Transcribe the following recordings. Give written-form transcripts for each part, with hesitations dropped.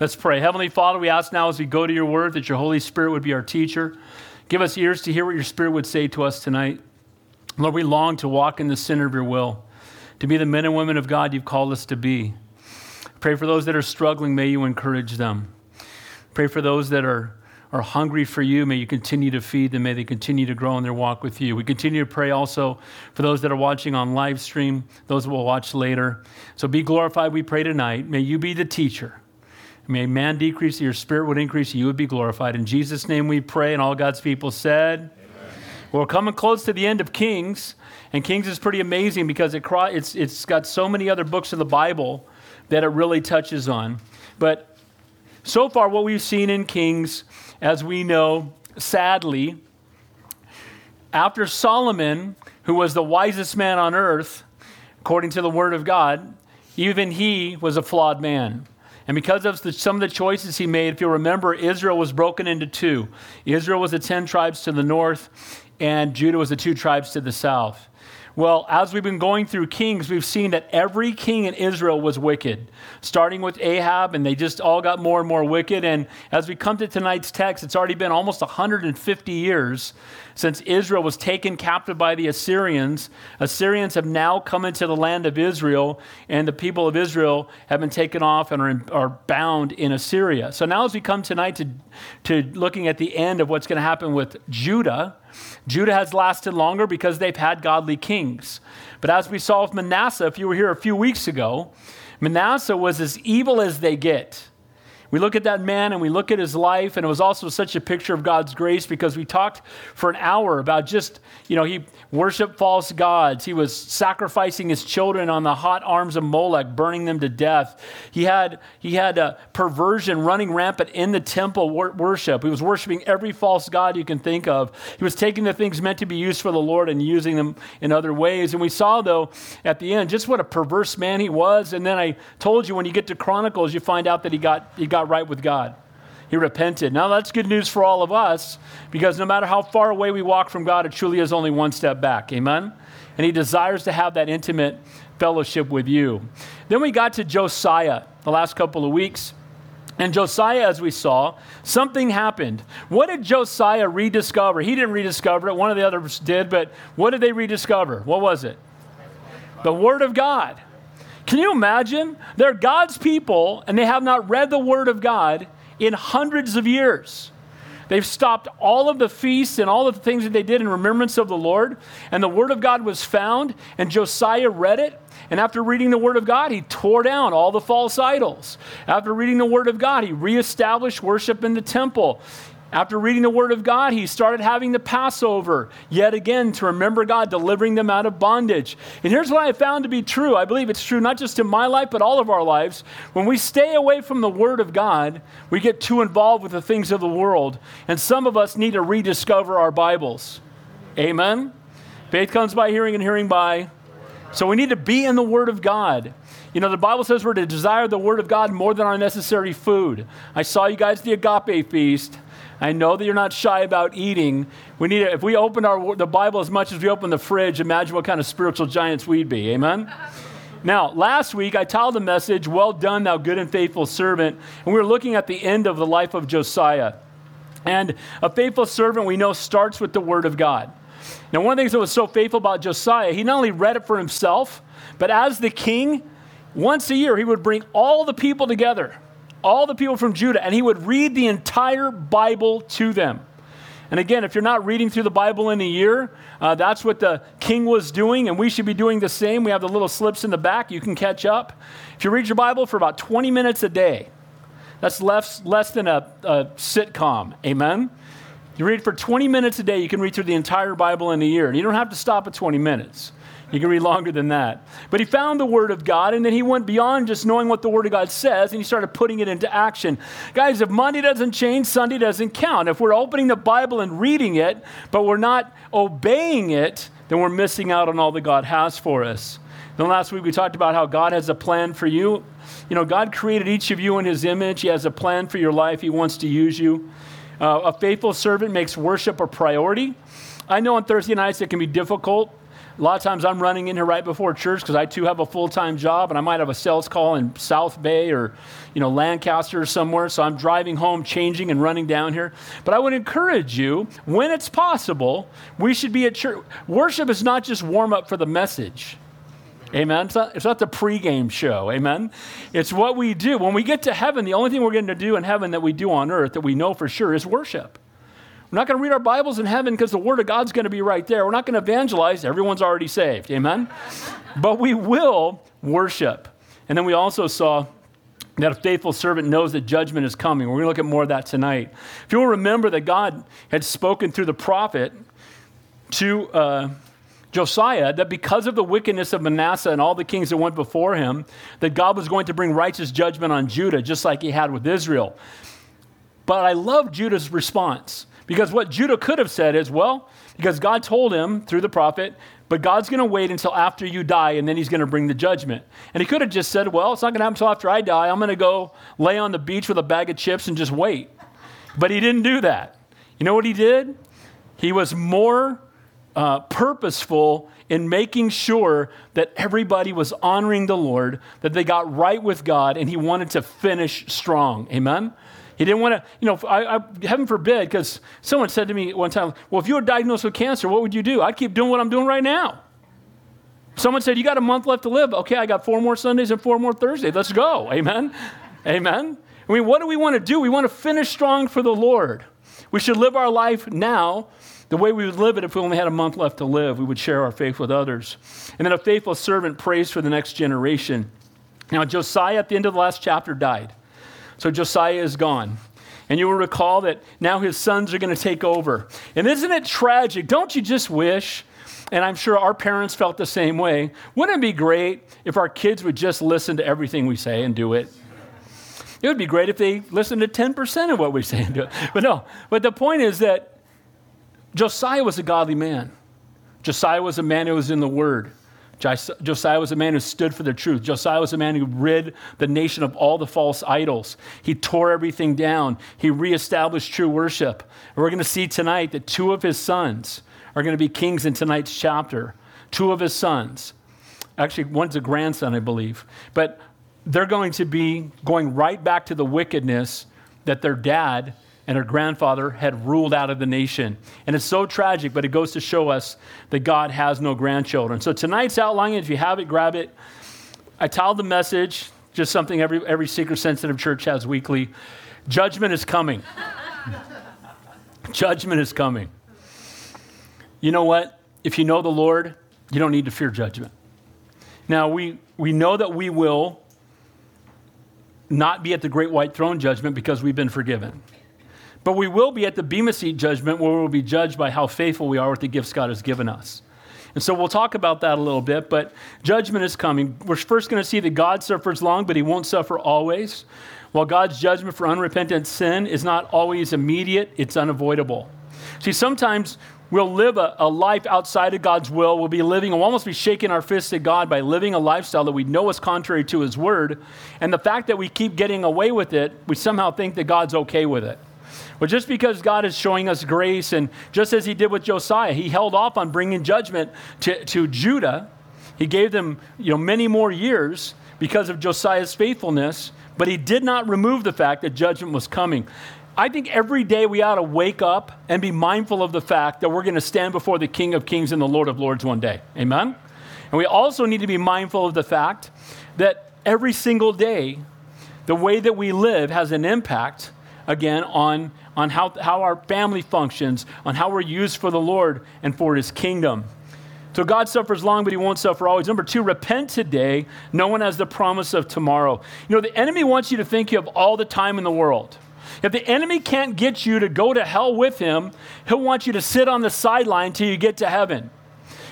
Let's pray. Heavenly Father, we ask now as we go to your word that your Holy Spirit would be our teacher. Give us ears to hear what your Spirit would say to us tonight. Lord, we long to walk in the center of your will, to be the men and women of God you've called us to be. Pray for those that are struggling, may you encourage them. Pray for those that are hungry for you, may you continue to feed them, may they continue to grow in their walk with you. We continue to pray also for those that are watching on live stream, those that will watch later. So be glorified, we pray tonight. May you be the teacher. May man decrease, your Spirit would increase, you would be glorified. In Jesus' name we pray, and all God's people said, amen. We're coming close to the end of Kings, and Kings is pretty amazing because it's got so many other books of the Bible that it really touches on. But so far, what we've seen in Kings, as we know, sadly, after Solomon, who was the wisest man on earth, according to the Word of God, even he was a flawed man. And because of some of the choices he made, if you'll remember, Israel was broken into two. Israel was the 10 tribes to the north, and Judah was the 2 tribes to the south. Well, as we've been going through Kings, we've seen that every king in Israel was wicked, starting with Ahab, and they just all got more and more wicked. And as we come to tonight's text, it's already been almost 150 years since Israel was taken captive by the Assyrians. Assyrians have now come into the land of Israel, and the people of Israel have been taken off and are bound in Assyria. So now as we come tonight to looking at the end of what's going to happen with Judah, Judah has lasted longer because they've had godly kings. But as we saw with Manasseh, if you were here a few weeks ago, Manasseh was as evil as they get. We look at that man and we look at his life, and it was also such a picture of God's grace because we talked for an hour about just, he worshiped false gods. He was sacrificing his children on the hot arms of Molech, burning them to death. He had a perversion running rampant in the temple worship. He was worshiping every false god you can think of. He was taking the things meant to be used for the Lord and using them in other ways. And we saw, though, at the end, just what a perverse man he was. And then I told you when you get to Chronicles, you find out that he got right with God. He repented. Now that's good news for all of us because no matter how far away we walk from God, it truly is only one step back. Amen? And he desires to have that intimate fellowship with you. Then we got to Josiah the last couple of weeks. And Josiah, as we saw, something happened. What did Josiah rediscover? He didn't rediscover it. One of the others did, but what did they rediscover? What was it? The Word of God. Can you imagine? They're God's people, and they have not read the Word of God in hundreds of years. They've stopped all of the feasts and all of the things that they did in remembrance of the Lord, and the Word of God was found, and Josiah read it, and after reading the Word of God, he tore down all the false idols. After reading the Word of God, he reestablished worship in the temple. After reading the Word of God, he started having the Passover, yet again, to remember God, delivering them out of bondage. And here's what I found to be true. I believe it's true not just in my life, but all of our lives. When we stay away from the Word of God, we get too involved with the things of the world. And some of us need to rediscover our Bibles. Amen? Faith comes by hearing and hearing by. So we need to be in the Word of God. The Bible says we're to desire the Word of God more than our necessary food. I saw you guys at the Agape Feast. I know that you're not shy about eating. We need to, if we opened the Bible as much as we open the fridge, imagine what kind of spiritual giants we'd be. Amen? Now, last week, I titled the message, "Well Done, Thou Good and Faithful Servant." And we were looking at the end of the life of Josiah. And a faithful servant, we know, starts with the Word of God. Now, one of the things that was so faithful about Josiah, he not only read it for himself, but as the king, once a year, he would bring all the people together. All the people from Judah, and he would read the entire Bible to them. And again, if you're not reading through the Bible in a year, that's what the king was doing, and we should be doing the same. We have the little slips in the back. You can catch up. If you read your Bible for about 20 minutes a day, that's less than a sitcom. Amen? You read for 20 minutes a day, you can read through the entire Bible in a year. And you don't have to stop at 20 minutes. You can read longer than that. But he found the Word of God, and then he went beyond just knowing what the Word of God says, and he started putting it into action. Guys, if Monday doesn't change, Sunday doesn't count. If we're opening the Bible and reading it, but we're not obeying it, then we're missing out on all that God has for us. Then last week we talked about how God has a plan for you. God created each of you in His image. He has a plan for your life. He wants to use you. A faithful servant makes worship a priority. I know on Thursday nights it can be difficult. A lot of times I'm running in here right before church because I too have a full-time job, and I might have a sales call in South Bay or, you know, Lancaster or somewhere. So I'm driving home, changing and running down here. But I would encourage you, when it's possible, we should be at church. Worship is not just warm up for the message. Amen. It's not the pregame show. Amen. It's what we do. When we get to heaven, the only thing we're going to do in heaven that we do on earth that we know for sure is worship. We're not going to read our Bibles in heaven because the Word of God's going to be right there. We're not going to evangelize. Everyone's already saved. Amen. But we will worship. And then we also saw that a faithful servant knows that judgment is coming. We're going to look at more of that tonight. If you'll remember that God had spoken through the prophet to Josiah, that because of the wickedness of Manasseh and all the kings that went before him, that God was going to bring righteous judgment on Judah, just like he had with Israel. But I love Judah's response, because what Judah could have said is, well, because God told him through the prophet, but God's going to wait until after you die, and then he's going to bring the judgment. And he could have just said, well, it's not going to happen until after I die. I'm going to go lay on the beach with a bag of chips and just wait. But he didn't do that. You know what he did? He was more purposeful in making sure that everybody was honoring the Lord, that they got right with God, and he wanted to finish strong. Amen? He didn't want to, you know, I heaven forbid, because someone said to me one time, well, if you were diagnosed with cancer, what would you do? I'd keep doing what I'm doing right now. Someone said, you got a month left to live. Okay, I got 4 more Sundays and 4 more Thursdays. Let's go. Amen? Amen? I mean, what do we want to do? We want to finish strong for the Lord. We should live our life now the way we would live it if we only had a month left to live. We would share our faith with others. And then a faithful servant prays for the next generation. Now, Josiah at the end of the last chapter died. So Josiah is gone. And you will recall that now his sons are going to take over. And isn't it tragic? Don't you just wish, and I'm sure our parents felt the same way, wouldn't it be great if our kids would just listen to everything we say and do it? It would be great if they listened to 10% of what we say and do it. But no, but the point is that Josiah was a godly man. Josiah was a man who was in the Word. Josiah was a man who stood for the truth. Josiah was a man who rid the nation of all the false idols. He tore everything down. He reestablished true worship. And we're going to see tonight that 2 of his sons are going to be kings in tonight's chapter. 2 of his sons. Actually, one's a grandson, I believe. But they're going to be going right back to the wickedness that their dad and her grandfather had ruled out of the nation. And it's so tragic, but it goes to show us that God has no grandchildren. So tonight's outline, if you have it, grab it. I titled the message, just something every seeker-sensitive church has weekly, Judgment is Coming. Judgment is coming. You know what? If you know the Lord, you don't need to fear judgment. Now, we know that we will not be at the great white throne judgment because we've been forgiven. But we will be at the Bema Seat judgment, where we'll be judged by how faithful we are with the gifts God has given us. And so we'll talk about that a little bit, but judgment is coming. We're first going to see that God suffers long, but he won't suffer always. While God's judgment for unrepentant sin is not always immediate, it's unavoidable. See, sometimes we'll live a life outside of God's will. We'll almost be shaking our fists at God by living a lifestyle that we know is contrary to his word. And the fact that we keep getting away with it, we somehow think that God's okay with it. Well, just because God is showing us grace, and just as he did with Josiah, he held off on bringing judgment to Judah. He gave them, many more years because of Josiah's faithfulness, but he did not remove the fact that judgment was coming. I think every day we ought to wake up and be mindful of the fact that we're going to stand before the King of Kings and the Lord of Lords one day. Amen? And we also need to be mindful of the fact that every single day, the way that we live has an impact, again, on how our family functions, on how we're used for the Lord and for his kingdom. So God suffers long, but he won't suffer always. Number 2, repent today. No one has the promise of tomorrow. The enemy wants you to think you have all the time in the world. If the enemy can't get you to go to hell with him, he'll want you to sit on the sideline till you get to heaven.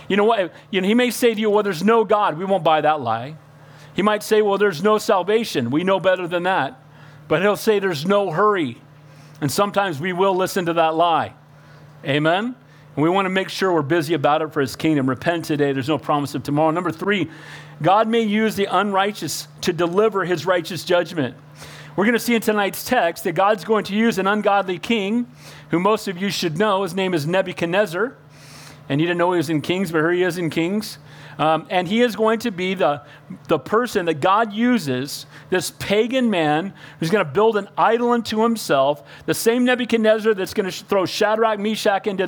You know what? He may say to you, well, there's no God. We won't buy that lie. He might say, well, there's no salvation. We know better than that. But he'll say there's no hurry. And sometimes we will listen to that lie. Amen? And we want to make sure we're busy about it for his kingdom. Repent today. There's no promise of tomorrow. Number 3, God may use the unrighteous to deliver his righteous judgment. We're going to see in tonight's text that God's going to use an ungodly king, who most of you should know. His name is Nebuchadnezzar. And he didn't know he was in Kings, but here he is in Kings. And he is going to be the person that God uses, this pagan man who's going to build an idol unto himself, the same Nebuchadnezzar that's going to throw Shadrach, Meshach and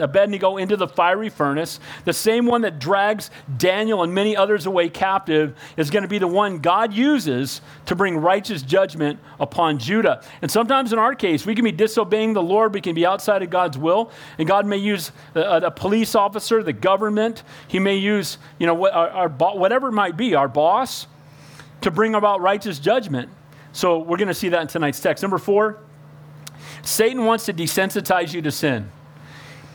Abednego into the fiery furnace, the same one that drags Daniel and many others away captive is going to be the one God uses to bring righteous judgment upon Judah. And sometimes in our case, we can be disobeying the Lord, we can be outside of God's will, and God may use a police officer, the government, he may use, whatever it might be, our boss, to bring about righteous judgment. So we're going to see that in tonight's text. Number 4, Satan wants to desensitize you to sin.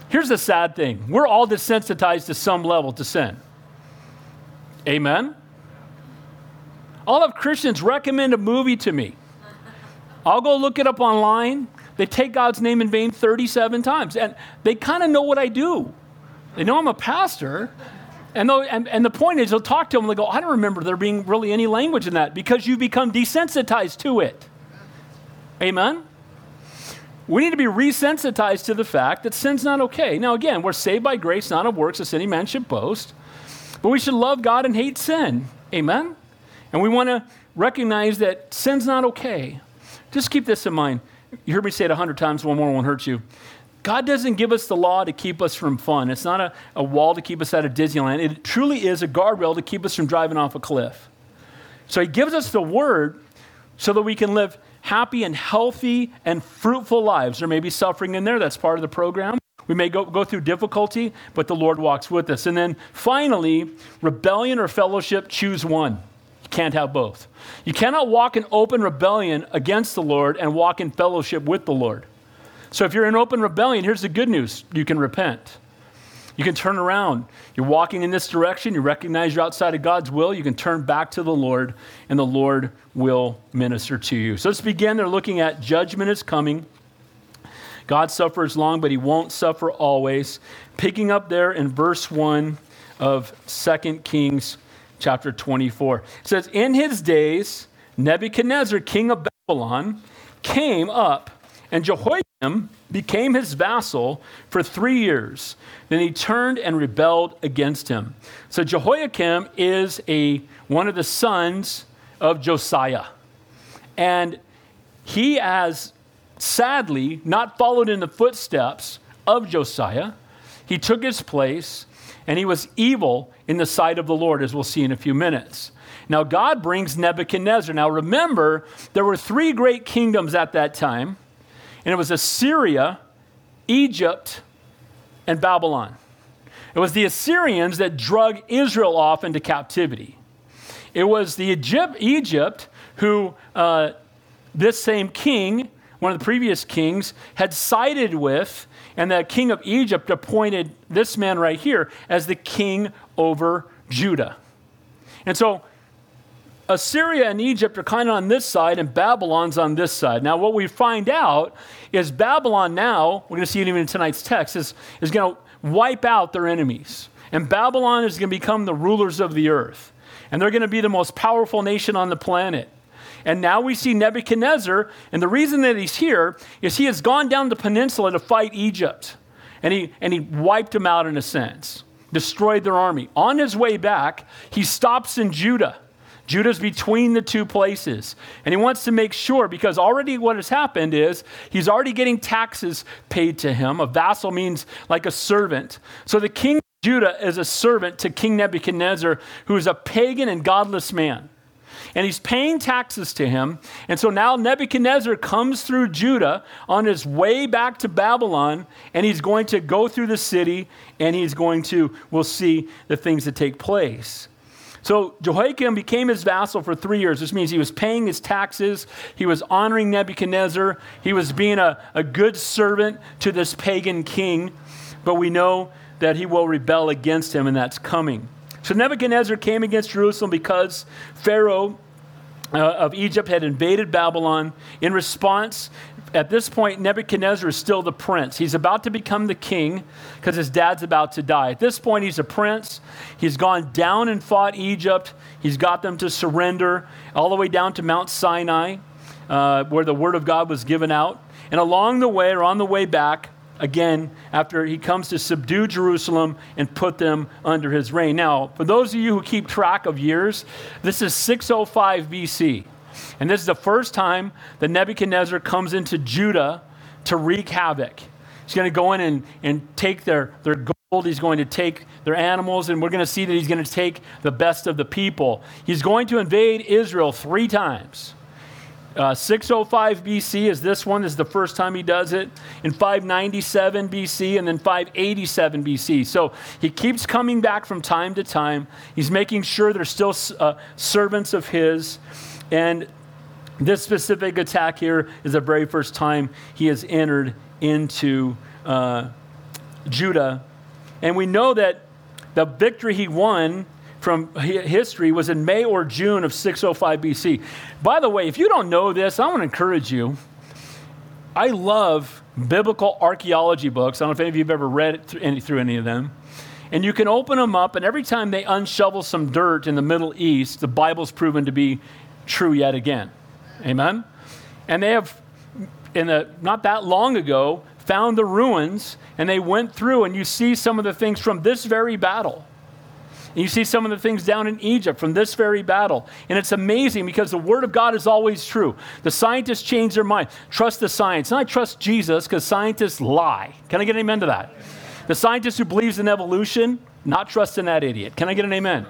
Here's the sad thing. We're all desensitized to some level to sin. Amen? I'll have Christians recommend a movie to me. I'll go look it up online. They take God's name in vain 37 times, and they kind of know what I do. They know I'm a pastor. And the point is, they'll talk to them and they'll go, I don't remember there being really any language in that, because you become desensitized to it. Amen? We need to be resensitized to the fact that sin's not okay. Now again, we're saved by grace, not of works, as any man should boast. But we should love God and hate sin. Amen? And we want to recognize that sin's not okay. Just keep this in mind. You heard me say it 100 times, one more won't hurt you. God doesn't give us the law to keep us from fun. It's not a wall to keep us out of Disneyland. It truly is a guardrail to keep us from driving off a cliff. So he gives us the word so that we can live happy and healthy and fruitful lives. There may be suffering in there. That's part of the program. We may go through difficulty, but the Lord walks with us. And then finally, rebellion or fellowship, choose one. You can't have both. You cannot walk in open rebellion against the Lord and walk in fellowship with the Lord. So if you're in open rebellion, here's the good news. You can repent. You can turn around. You're walking in this direction. You recognize you're outside of God's will. You can turn back to the Lord, and the Lord will minister to you. So let's begin. They're looking at judgment is coming. God suffers long, but he won't suffer always. Picking up there in verse 1 of 2 Kings chapter 24. It says, in his days, Nebuchadnezzar, king of Babylon, came up, and Jehoiakim became his vassal for 3 years. Then he turned and rebelled against him. So Jehoiakim is one of the sons of Josiah. And he has sadly not followed in the footsteps of Josiah. He took his place, and he was evil in the sight of the Lord, as we'll see in a few minutes. Now God brings Nebuchadnezzar. Now remember, there were 3 great kingdoms at that time. And it was Assyria, Egypt, and Babylon. It was the Assyrians that drug Israel off into captivity. It was the Egypt who this same king, one of the previous kings, had sided with, and the king of Egypt appointed this man right here as the king over Judah. And so Assyria and Egypt are kind of on this side, and Babylon's on this side. Now, what we find out is Babylon now, we're going to see it even in tonight's text, is going to wipe out their enemies. And Babylon is going to become the rulers of the earth. And they're going to be the most powerful nation on the planet. And now we see Nebuchadnezzar, and the reason that he's here is he has gone down the peninsula to fight Egypt. And he wiped them out in a sense, destroyed their army. On his way back, he stops in Judah. Judah's between the two places. And he wants to make sure, because already what has happened is he's already getting taxes paid to him. A vassal means like a servant. So the king of Judah is a servant to King Nebuchadnezzar, who is a pagan and godless man. And he's paying taxes to him. And so now Nebuchadnezzar comes through Judah on his way back to Babylon, and he's going to go through the city, and we'll see the things that take place. So Jehoiakim became his vassal for 3 years. This means he was paying his taxes. He was honoring Nebuchadnezzar. He was being a good servant to this pagan king. But we know that he will rebel against him, and that's coming. So Nebuchadnezzar came against Jerusalem because Pharaoh of Egypt had invaded Babylon. In response, at this point, Nebuchadnezzar is still the prince. He's about to become the king because his dad's about to die. At this point, he's a prince. He's gone down and fought Egypt. He's got them to surrender all the way down to Mount Sinai, where the word of God was given out. And along the way, or on the way back, again after he comes to subdue Jerusalem and put them under his reign. Now, for those of you who keep track of years, this is 605 BC. And this is the first time that Nebuchadnezzar comes into Judah to wreak havoc. He's going to go in and take their gold. He's going to take their animals, and we're going to see that he's going to take the best of the people. He's going to invade Israel three times. 605 BC is this one. This is the first time he does it. In 597 BC and then 587 BC. So he keeps coming back from time to time. He's making sure they're still servants of his. And this specific attack here is the very first time he has entered into Judah. And we know that the victory he won from history was in May or June of 605 BC. By the way, if you don't know this, I want to encourage you. I love biblical archaeology books. I don't know if any of you have ever read through any of them. And you can open them up, and every time they unshovel some dirt in the Middle East, the Bible's proven to be true yet again. Amen? And they have, not that long ago, found the ruins, and they went through, and you see some of the things from this very battle. And you see some of the things down in Egypt from this very battle. And it's amazing because the Word of God is always true. The scientists change their mind. Trust the science. And I trust Jesus because scientists lie. Can I get an amen to that? The scientist who believes in evolution, not trusting that idiot. Can I get an amen?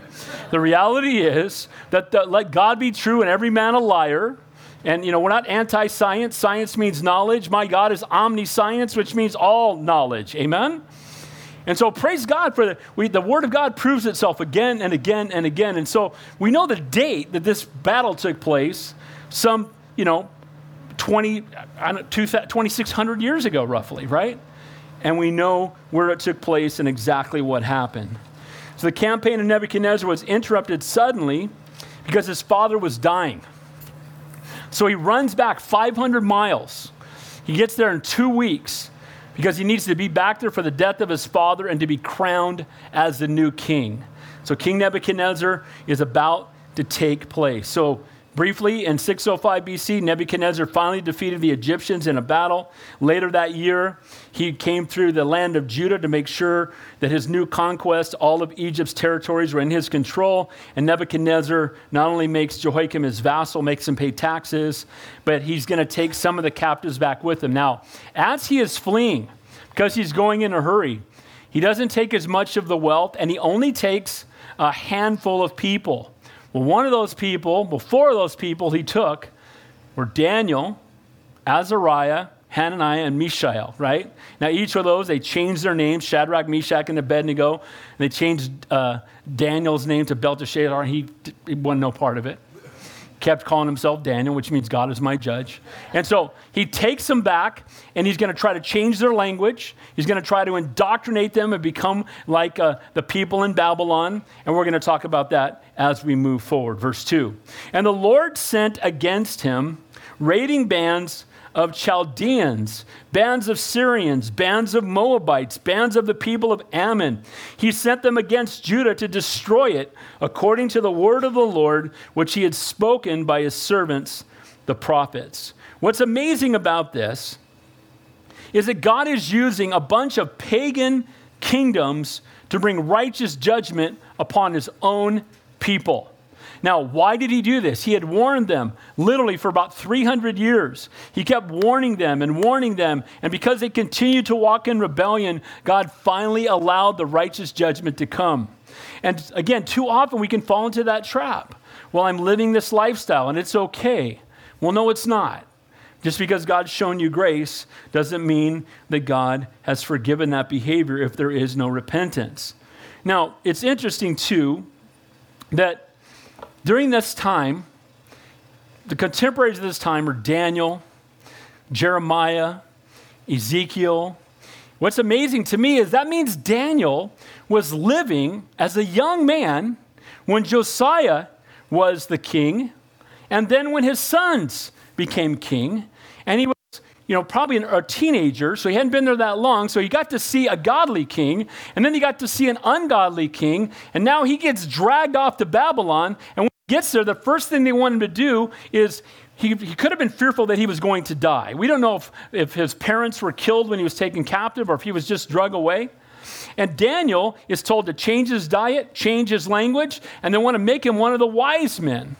The reality is that let God be true and every man a liar. And, we're not anti-science. Science means knowledge. My God is omniscience, which means all knowledge. Amen? And so praise God for the Word of God proves itself again and again and again. And so we know the date that this battle took place, 2,600 years ago, roughly, right? And we know where it took place and exactly what happened. So the campaign of Nebuchadnezzar was interrupted suddenly because his father was dying. So he runs back 500 miles. He gets there in 2 weeks because he needs to be back there for the death of his father and to be crowned as the new king. So King Nebuchadnezzar is about to take place. So briefly, in 605 BC, Nebuchadnezzar finally defeated the Egyptians in a battle. Later that year, he came through the land of Judah to make sure that his new conquest, all of Egypt's territories, were in his control. And Nebuchadnezzar not only makes Jehoiakim his vassal, makes him pay taxes, but he's going to take some of the captives back with him. Now, as he is fleeing, because he's going in a hurry, he doesn't take as much of the wealth, and he only takes a handful of people. Well, four of those people he took were Daniel, Azariah, Hananiah, and Mishael, right? Now, each of those, they changed their names, Shadrach, Meshach, and Abednego. And they changed Daniel's name to Belteshazzar, and he wasn't no part of it. Kept calling himself Daniel, which means God is my judge. And so he takes them back, and he's going to try to change their language. He's going to try to indoctrinate them and become like the people in Babylon. And we're going to talk about that as we move forward. Verse 2. And the Lord sent against him raiding bands of Chaldeans, bands of Syrians, bands of Moabites, bands of the people of Ammon. He sent them against Judah to destroy it, according to the word of the Lord, which he had spoken by his servants, the prophets. What's amazing about this is that God is using a bunch of pagan kingdoms to bring righteous judgment upon his own people. Now, why did he do this? He had warned them literally for about 300 years. He kept warning them. And because they continued to walk in rebellion, God finally allowed the righteous judgment to come. And again, too often we can fall into that trap. Well, I'm living this lifestyle and it's okay. Well, no, it's not. Just because God's shown you grace doesn't mean that God has forgiven that behavior if there is no repentance. Now, it's interesting too that during this time, the contemporaries of this time are Daniel, Jeremiah, Ezekiel. What's amazing to me is that means Daniel was living as a young man when Josiah was the king, and then when his sons became king, and he was probably a teenager, so he hadn't been there that long, so he got to see a godly king, and then he got to see an ungodly king, and now he gets dragged off to Babylon, and when he gets there, the first thing they want him to do is He could have been fearful that he was going to die. We don't know if his parents were killed when he was taken captive or if he was just drug away. And Daniel is told to change his diet, change his language, and they want to make him one of the wise men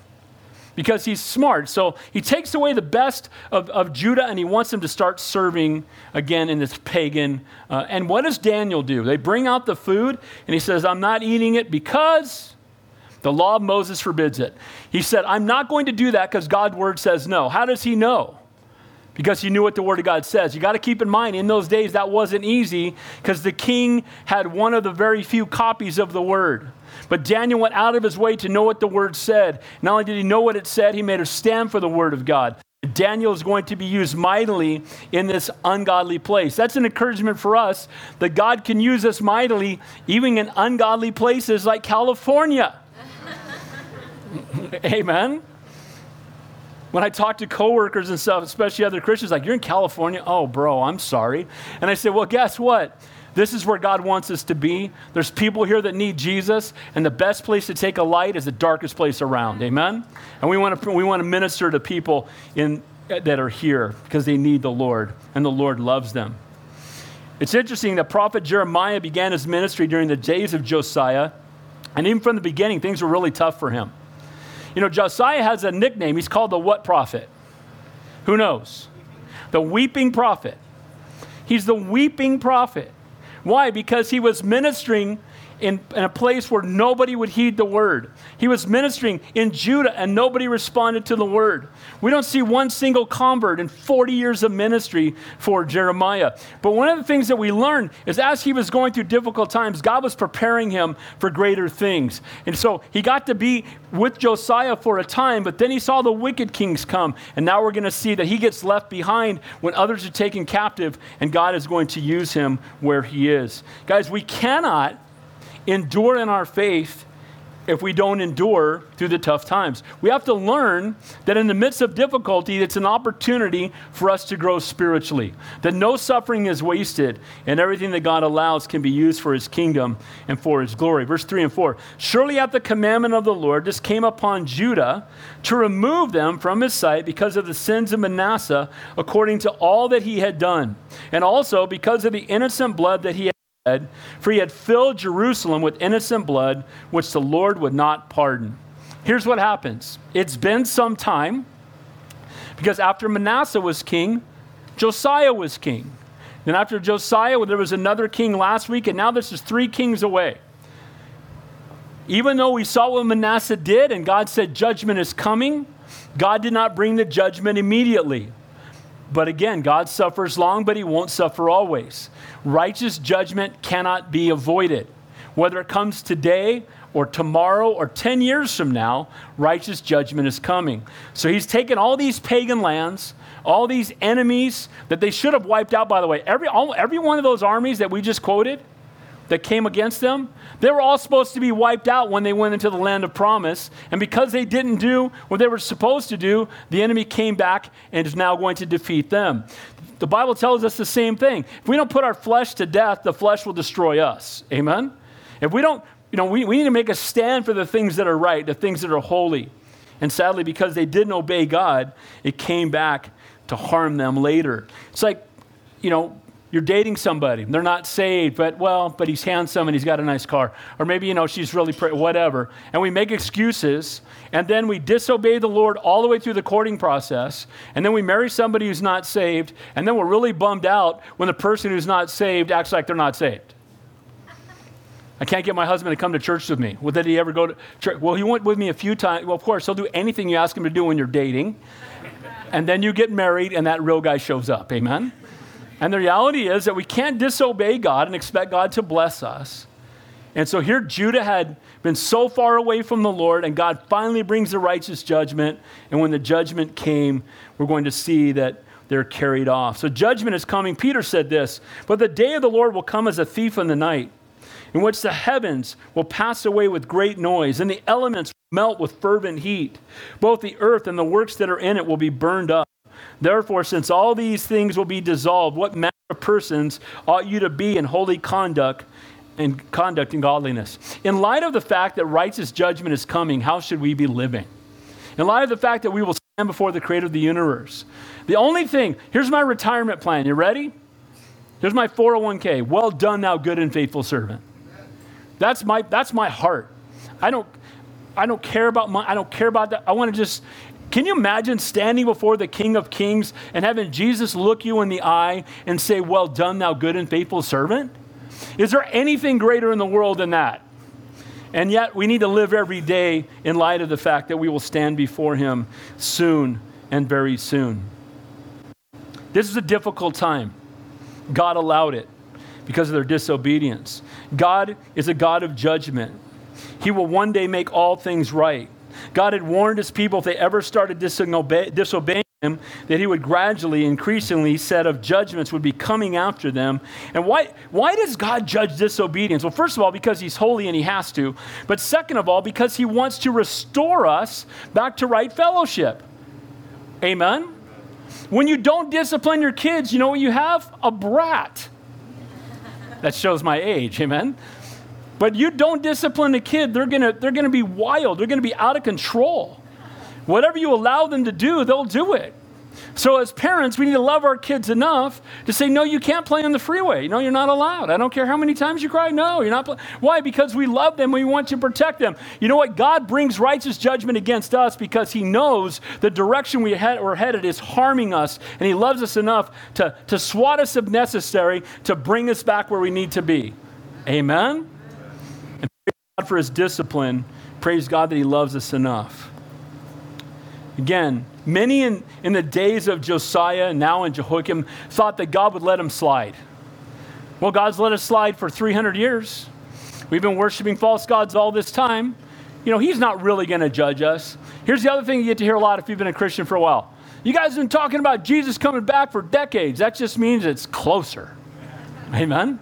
because he's smart. So he takes away the best of Judah and he wants him to start serving again in this pagan. And what does Daniel do? They bring out the food and he says, I'm not eating it because the law of Moses forbids it. He said, I'm not going to do that because God's word says no. How does he know? Because he knew what the word of God says. You got to keep in mind, in those days, that wasn't easy because the king had one of the very few copies of the word. But Daniel went out of his way to know what the word said. Not only did he know what it said, he made a stand for the word of God. Daniel is going to be used mightily in this ungodly place. That's an encouragement for us that God can use us mightily even in ungodly places like California. Amen. When I talk to coworkers and stuff, especially other Christians, like, you're in California? Oh, bro, I'm sorry. And I say, well, guess what? This is where God wants us to be. There's people here that need Jesus, and the best place to take a light is the darkest place around. Amen? And we want to minister to people that are here because they need the Lord, and the Lord loves them. It's interesting that prophet Jeremiah began his ministry during the days of Josiah, and even from the beginning, things were really tough for him. You know, Josiah has a nickname. He's called the what prophet? Who knows? The weeping prophet. He's the weeping prophet. Why? Because he was ministering in a place where nobody would heed the word. He was ministering in Judah and nobody responded to the word. We don't see one single convert in 40 years of ministry for Jeremiah. But one of the things that we learn is as he was going through difficult times, God was preparing him for greater things. And so he got to be with Josiah for a time, but then he saw the wicked kings come. And now we're going to see that he gets left behind when others are taken captive and God is going to use him where he is. Guys, we cannot endure in our faith if we don't endure through the tough times. We have to learn that in the midst of difficulty, it's an opportunity for us to grow spiritually, that no suffering is wasted, and everything that God allows can be used for his kingdom and for his glory. Verse 3 and 4, surely at the commandment of the Lord, this came upon Judah to remove them from his sight because of the sins of Manasseh, according to all that he had done, and also because of the innocent blood that he had. For he had filled Jerusalem with innocent blood, which the Lord would not pardon. Here's what happens. It's been some time, because after Manasseh was king, Josiah was king. Then after Josiah, there was another king last week, and now this is 3 kings away. Even though we saw what Manasseh did, and God said judgment is coming, God did not bring the judgment immediately. But again, God suffers long, but he won't suffer always. Righteous judgment cannot be avoided. Whether it comes today or tomorrow or 10 years from now, righteous judgment is coming. So he's taken all these pagan lands, all these enemies that they should have wiped out, by the way. Every one of those armies that we just quoted that came against them, they were all supposed to be wiped out when they went into the land of promise. And because they didn't do what they were supposed to do, the enemy came back and is now going to defeat them. The Bible tells us the same thing. If we don't put our flesh to death, the flesh will destroy us. Amen? If we don't, we need to make a stand for the things that are right, the things that are holy. And sadly, because they didn't obey God, it came back to harm them later. It's like, you're dating somebody. They're not saved, but he's handsome and he's got a nice car. Or maybe, she's really pretty, whatever. And we make excuses, and then we disobey the Lord all the way through the courting process, and then we marry somebody who's not saved, and then we're really bummed out when the person who's not saved acts like they're not saved. I can't get my husband to come to church with me. Well, did he ever go to church? Well, he went with me a few times. Well, of course, he'll do anything you ask him to do when you're dating. And then you get married, and that real guy shows up. Amen? And the reality is that we can't disobey God and expect God to bless us. And so here Judah had been so far away from the Lord, and God finally brings the righteous judgment. And when the judgment came, we're going to see that they're carried off. So judgment is coming. Peter said this, but the day of the Lord will come as a thief in the night, in which the heavens will pass away with great noise, and the elements will melt with fervent heat. Both the earth and the works that are in it will be burned up. Therefore, since all these things will be dissolved, what manner of persons ought you to be in holy conduct and godliness? In light of the fact that righteous judgment is coming, how should we be living? In light of the fact that we will before the creator of the universe. The only thing, here's my retirement plan. You ready? Here's my 401k. Well done, thou good and faithful servant. That's my heart. I don't care about money. I don't care about that. I want to just, can you imagine standing before the King of Kings and having Jesus look you in the eye and say, well done, thou good and faithful servant? Is there anything greater in the world than that? And yet we need to live every day in light of the fact that we will stand before him soon and very soon. This is a difficult time. God allowed it because of their disobedience. God is a God of judgment. He will one day make all things right. God had warned his people if they ever started disobeying him, that he would gradually, increasingly set of judgments would be coming after them. And why does God judge disobedience? Well, first of all, because he's holy and he has to. But second of all, because he wants to restore us back to right fellowship. Amen? When you don't discipline your kids, you know what you have? A brat. That shows my age, amen? But you don't discipline a kid, they're gonna be wild. They're gonna be out of control. Whatever you allow them to do, they'll do it. So as parents, we need to love our kids enough to say, no, you can't play on the freeway. No, you're not allowed. I don't care how many times you cry. No, you're not. Why? Because we love them. We want to protect them. You know what? God brings righteous judgment against us because he knows the direction we're headed is harming us. And he loves us enough to swat us if necessary, to bring us back where we need to be. Amen? And praise God for his discipline. Praise God that he loves us enough. Again, many in the days of Josiah, now in Jehoiakim, thought that God would let him slide. Well, God's let us slide for 300 years. We've been worshiping false gods all this time. You know, he's not really going to judge us. Here's the other thing you get to hear a lot if you've been a Christian for a while. You guys have been talking about Jesus coming back for decades. That just means it's closer. Amen?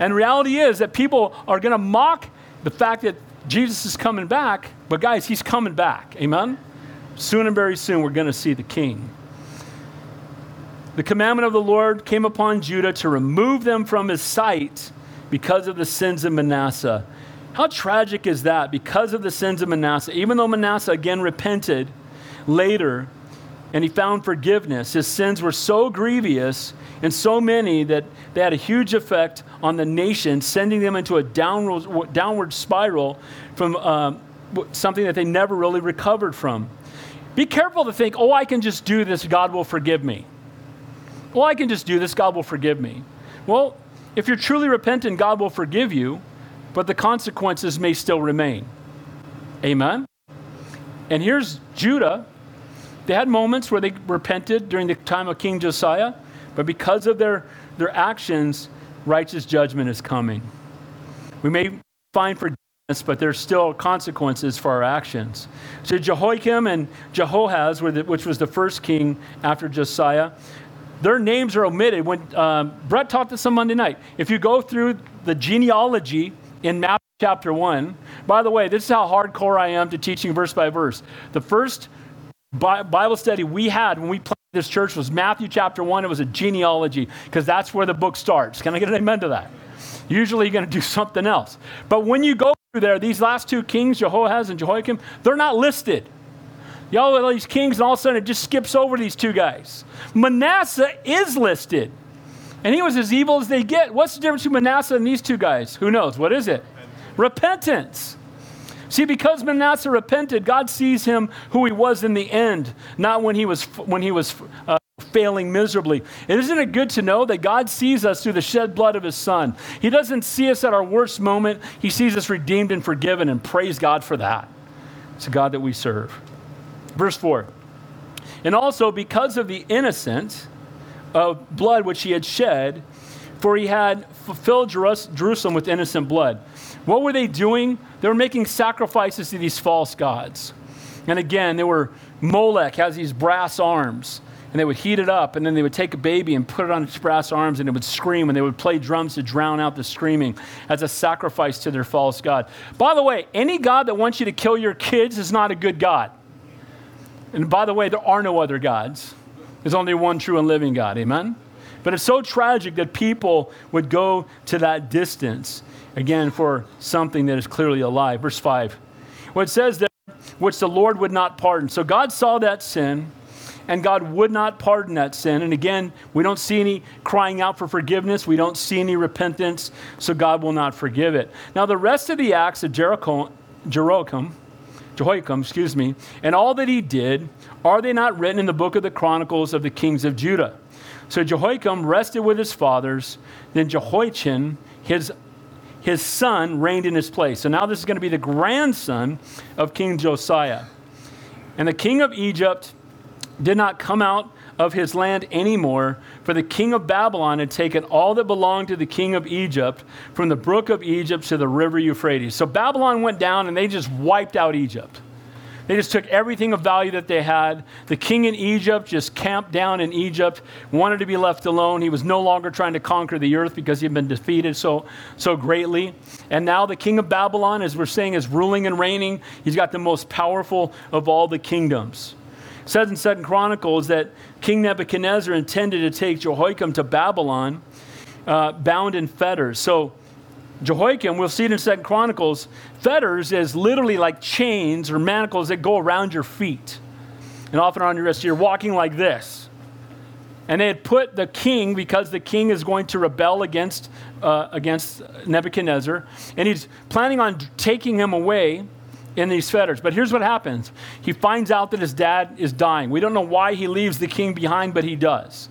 And reality is that people are going to mock the fact that Jesus is coming back, but guys, he's coming back. Amen? Soon and very soon, we're going to see the king. The commandment of the Lord came upon Judah to remove them from his sight because of the sins of Manasseh. How tragic is that? Because of the sins of Manasseh. Even though Manasseh again repented later and he found forgiveness, his sins were so grievous and so many that they had a huge effect on the nation, sending them into a downward spiral from something that they never really recovered from. Be careful to think, oh, I can just do this, God will forgive me. Well, I can just do this, God will forgive me. Well, if you're truly repentant, God will forgive you, but the consequences may still remain. Amen? And here's Judah. They had moments where they repented during the time of King Josiah, but because of their actions, righteous judgment is coming. We may find forgiveness, but there's still consequences for our actions. So Jehoiakim and Jehoahaz, which was the first king after Josiah, their names are omitted. When Brett taught this on Monday night. If you go through the genealogy in Matthew chapter 1, by the way, this is how hardcore I am to teaching verse by verse. The first Bible study we had when we planted this church was Matthew chapter 1. It was a genealogy because that's where the book starts. Can I get an amen to that? Usually you're going to do something else. But when you go through there, these last two kings, Jehoahaz and Jehoiakim, they're not listed. Y'all are these kings, and all of a sudden it just skips over these two guys. Manasseh is listed. And he was as evil as they get. What's the difference between Manasseh and these two guys? Who knows? What is it? Repentance. See, because Manasseh repented, God sees him who he was in the end, not when he was failing miserably. And isn't it good to know that God sees us through the shed blood of his son? He doesn't see us at our worst moment. He sees us redeemed and forgiven, and praise God for that. It's a God that we serve. Verse 4, and also because of the innocent of blood which he had shed, for he had fulfilled Jerusalem with innocent blood. What were they doing? They were making sacrifices to these false gods. And again, they were, Molech has these brass arms. And they would heat it up, and then they would take a baby and put it on its brass arms, and it would scream, and they would play drums to drown out the screaming as a sacrifice to their false god. By the way, any god that wants you to kill your kids is not a good god. And by the way, there are no other gods. There's only one true and living God, amen? But it's so tragic that people would go to that distance, again, for something that is clearly a lie. Verse 5. Well, it says that which the Lord would not pardon. So God saw that sin, and God would not pardon that sin. And again, we don't see any crying out for forgiveness. We don't see any repentance. So God will not forgive it. Now, the rest of the acts of Jehoiakim, and all that he did, are they not written in the book of the Chronicles of the Kings of Judah? So Jehoiakim rested with his fathers. Then Jehoiachin, his son, reigned in his place. So now this is going to be the grandson of King Josiah. And the king of Egypt did not come out of his land anymore, for the king of Babylon had taken all that belonged to the king of Egypt, from the brook of Egypt to the river Euphrates. So Babylon went down and they just wiped out Egypt. They just took everything of value that they had. The king in Egypt just camped down in Egypt, wanted to be left alone. He was no longer trying to conquer the earth because he had been defeated so greatly. And now the king of Babylon, as we're saying, is ruling and reigning. He's got the most powerful of all the kingdoms. It says in 2 Chronicles that King Nebuchadnezzar intended to take Jehoiakim to Babylon, bound in fetters. So Jehoiakim, we'll see it in 2 Chronicles, fetters is literally like chains or manacles that go around your feet and often around your wrists. You're walking like this. And they had put the king, because the king is going to rebel against Nebuchadnezzar, and he's planning on taking him away in these fetters. But here's what happens. He finds out that his dad is dying. We don't know why he leaves the king behind, but he does.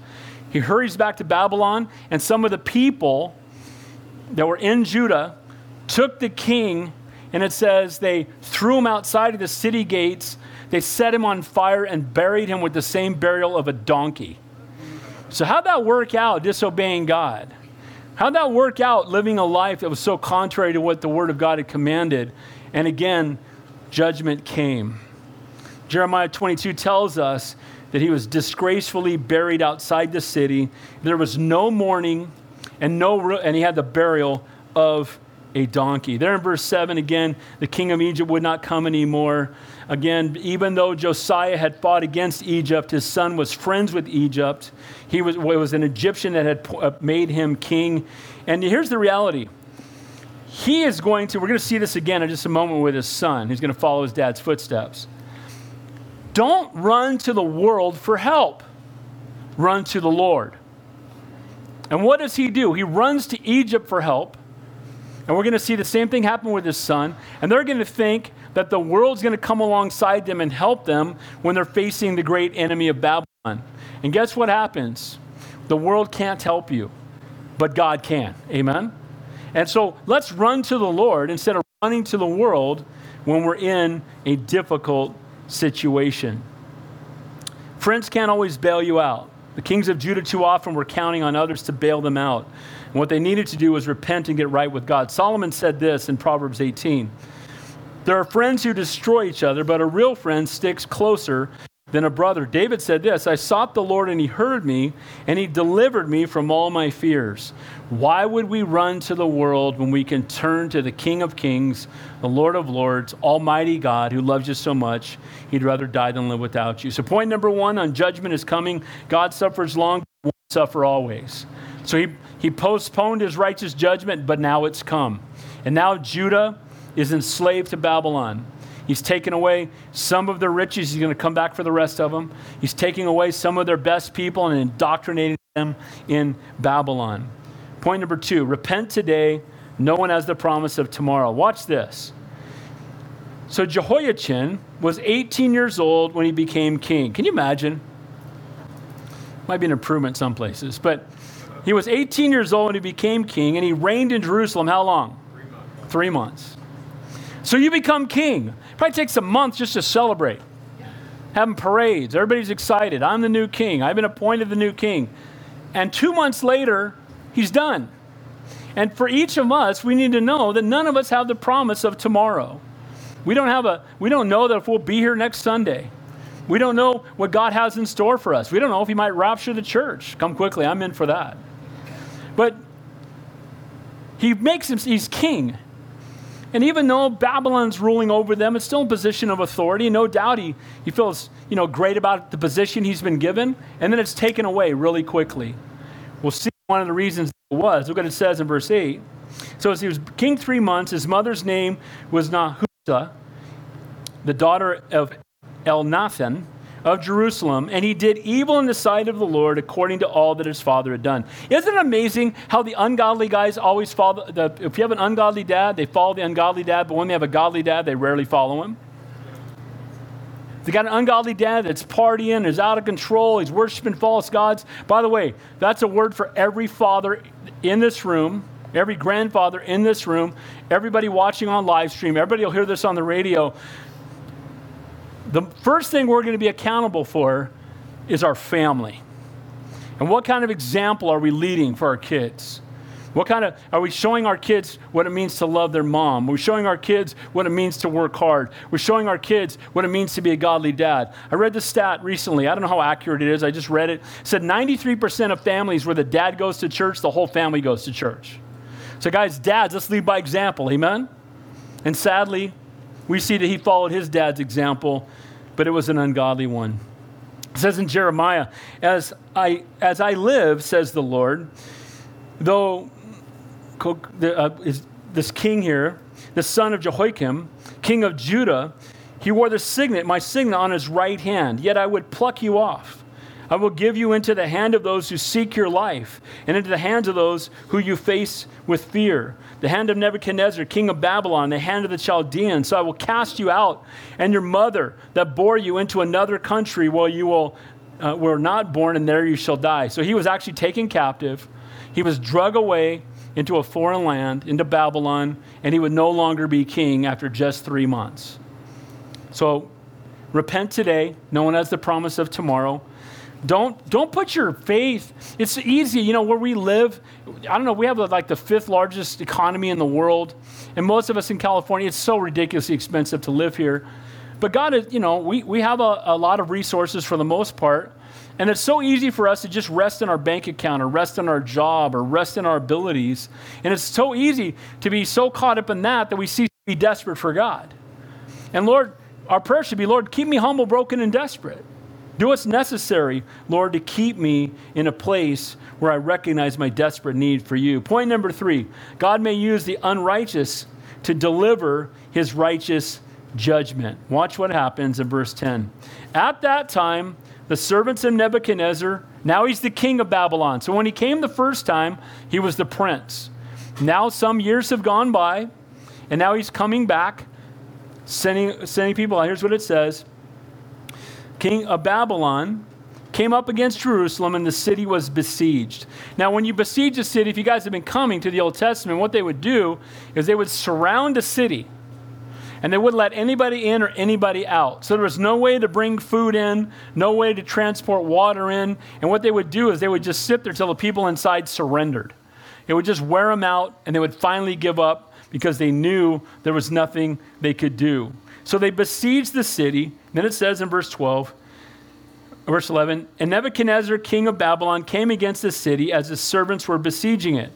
He hurries back to Babylon, and some of the people that were in Judah took the king, and it says they threw him outside of the city gates. They set him on fire and buried him with the same burial of a donkey. So how'd that work out, disobeying God? How'd that work out, living a life that was so contrary to what the word of God had commanded? And again, judgment came. Jeremiah 22 tells us that he was disgracefully buried outside the city. There was no mourning, and he had the burial of a donkey. There in verse 7, again, the king of Egypt would not come anymore. Again, even though Josiah had fought against Egypt, his son was friends with Egypt. He was an Egyptian that had made him king. And here's the reality. We're going to see this again in just a moment with his son, who's going to follow his dad's footsteps. Don't run to the world for help. Run to the Lord. And what does he do? He runs to Egypt for help. And we're going to see the same thing happen with his son. And they're going to think that the world's going to come alongside them and help them when they're facing the great enemy of Babylon. And guess what happens? The world can't help you, but God can. Amen? And so let's run to the Lord instead of running to the world when we're in a difficult situation. Friends can't always bail you out. The kings of Judah too often were counting on others to bail them out. And what they needed to do was repent and get right with God. Solomon said this in Proverbs 18. There are friends who destroy each other, but a real friend sticks closer than a brother. David said this, I sought the Lord and he heard me and he delivered me from all my fears. Why would we run to the world when we can turn to the King of Kings, the Lord of Lords, Almighty God who loves you so much, he'd rather die than live without you. So point number one on judgment is coming. God suffers long, but won't suffer always. So he postponed his righteous judgment, but now it's come. And now Judah is enslaved to Babylon. He's taken away some of their riches. He's going to come back for the rest of them. He's taking away some of their best people and indoctrinating them in Babylon. Point number two, repent today. No one has the promise of tomorrow. Watch this. So Jehoiachin was 18 years old when he became king. Can you imagine? Might be an improvement some places, but he was 18 years old when he became king, and he reigned in Jerusalem how long? 3 months. 3 months. So you become king. Probably takes a month just to celebrate. Having parades. Everybody's excited. I'm the new king. I've been appointed the new king. And 2 months later, he's done. And for each of us, we need to know that none of us have the promise of tomorrow. We don't know that if we'll be here next Sunday. We don't know what God has in store for us. We don't know if he might rapture the church. Come quickly. I'm in for that. But he's king. And even though Babylon's ruling over them, it's still in a position of authority. No doubt he feels great about the position he's been given. And then it's taken away really quickly. We'll see one of the reasons it was. Look what it says in verse 8. So as he was king 3 months, his mother's name was Nehushta. the daughter of Elnathan of Jerusalem, and he did evil in the sight of the Lord according to all that his father had done. Isn't it amazing how the ungodly guys always follow? If you have an ungodly dad, they follow the ungodly dad, but when they have a godly dad, they rarely follow him. They got an ungodly dad that's partying, is out of control, he's worshiping false gods. By the way, that's a word for every father in this room, every grandfather in this room, everybody watching on live stream, everybody will hear this on the radio. The first thing we're going to be accountable for is our family. And what kind of example are we leading for our kids? Are we showing our kids what it means to love their mom? Are we showing our kids what it means to work hard? We're showing our kids what it means to be a godly dad. I read this stat recently. I don't know how accurate it is. I just read it. It said 93% of families where the dad goes to church, the whole family goes to church. So guys, dads, let's lead by example. Amen? And sadly, we see that he followed his dad's example, but it was an ungodly one. It says in Jeremiah, as I live, says the Lord, though is this king here, the son of Jehoiakim, king of Judah, he wore the signet, my signet on his right hand, yet I would pluck you off. I will give you into the hand of those who seek your life and into the hands of those who you face with fear. The hand of Nebuchadnezzar, king of Babylon, the hand of the Chaldeans. So I will cast you out and your mother that bore you into another country where you were not born and there you shall die. So he was actually taken captive. He was dragged away into a foreign land, into Babylon, and he would no longer be king after just 3 months. So repent today. No one has the promise of tomorrow. Don't put your faith. It's easy, where we live. I don't know, we have like the 5th largest economy in the world. And most of us in California, it's so ridiculously expensive to live here. But God is, we have a lot of resources for the most part. And it's so easy for us to just rest in our bank account or rest in our job or rest in our abilities. And it's so easy to be so caught up in that we cease to be desperate for God. And Lord, our prayer should be, Lord, keep me humble, broken, and desperate. Do what's necessary, Lord, to keep me in a place where I recognize my desperate need for you. Point number 3, God may use the unrighteous to deliver his righteous judgment. Watch what happens in verse 10. At that time, the servants of Nebuchadnezzar, now he's the king of Babylon. So when he came the first time, he was the prince. Now some years have gone by, and now he's coming back, sending people out. Here's what it says. King of Babylon came up against Jerusalem, and the city was besieged. Now, when you besiege a city, if you guys have been coming to the Old Testament, what they would do is they would surround a city, and they wouldn't let anybody in or anybody out. So there was no way to bring food in, no way to transport water in. And what they would do is they would just sit there till the people inside surrendered. It would just wear them out, and they would finally give up because they knew there was nothing they could do. So they besieged the city. Then it says in verse 11, and Nebuchadnezzar, king of Babylon, came against the city as his servants were besieging it.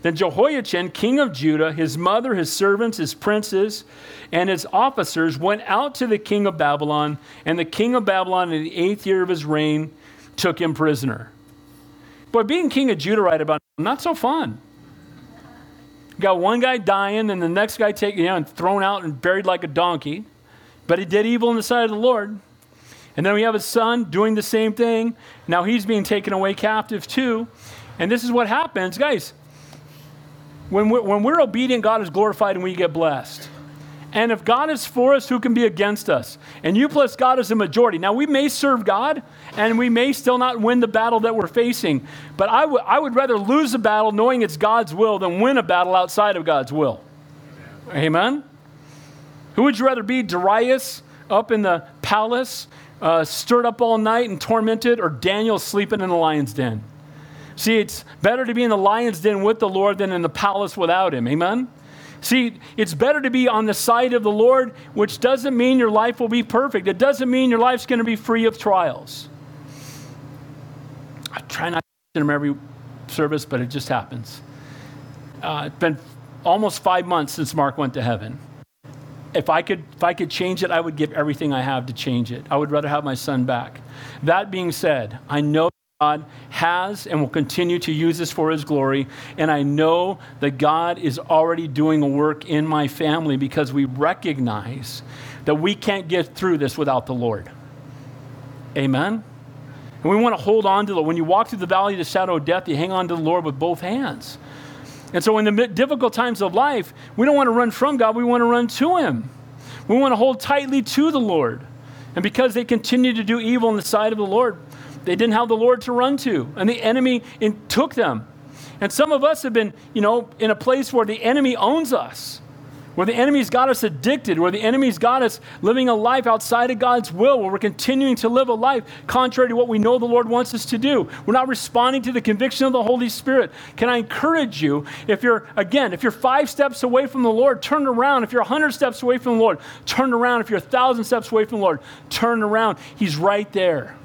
Then Jehoiachin, king of Judah, his mother, his servants, his princes, and his officers went out to the king of Babylon, and the king of Babylon in the 8th year of his reign took him prisoner. Boy, being king of Judah right about now, not so fun. You got one guy dying and the next guy taken, and thrown out and buried like a donkey. But he did evil in the sight of the Lord. And then we have his son doing the same thing. Now he's being taken away captive too. And this is what happens. Guys, when we're obedient, God is glorified and we get blessed. And if God is for us, who can be against us? And you plus God is a majority. Now we may serve God and we may still not win the battle that we're facing. But I would rather lose a battle knowing it's God's will than win a battle outside of God's will. Amen? Who would you rather be, Darius up in the palace, stirred up all night and tormented, or Daniel sleeping in the lion's den? See, it's better to be in the lion's den with the Lord than in the palace without him. Amen? See, it's better to be on the side of the Lord, which doesn't mean your life will be perfect. It doesn't mean your life's going to be free of trials. I try not to mention them every service, but it just happens. It's been almost 5 months since Mark went to heaven. If I could change it, I would give everything I have to change it. I would rather have my son back. That being said, I know God has and will continue to use this for his glory. And I know that God is already doing a work in my family because we recognize that we can't get through this without the Lord. Amen? And we want to hold on to the Lord. When you walk through the valley of the shadow of death, you hang on to the Lord with both hands. And so in the difficult times of life, we don't want to run from God. We want to run to him. We want to hold tightly to the Lord. And because they continued to do evil in the sight of the Lord, they didn't have the Lord to run to. And the enemy took them. And some of us have been, in a place where the enemy owns us, where the enemy's got us addicted, where the enemy's got us living a life outside of God's will, where we're continuing to live a life contrary to what we know the Lord wants us to do. We're not responding to the conviction of the Holy Spirit. Can I encourage you, if you're 5 steps away from the Lord, turn around. If you're 100 steps away from the Lord, turn around. If you're 1,000 steps away from the Lord, turn around. He's right there.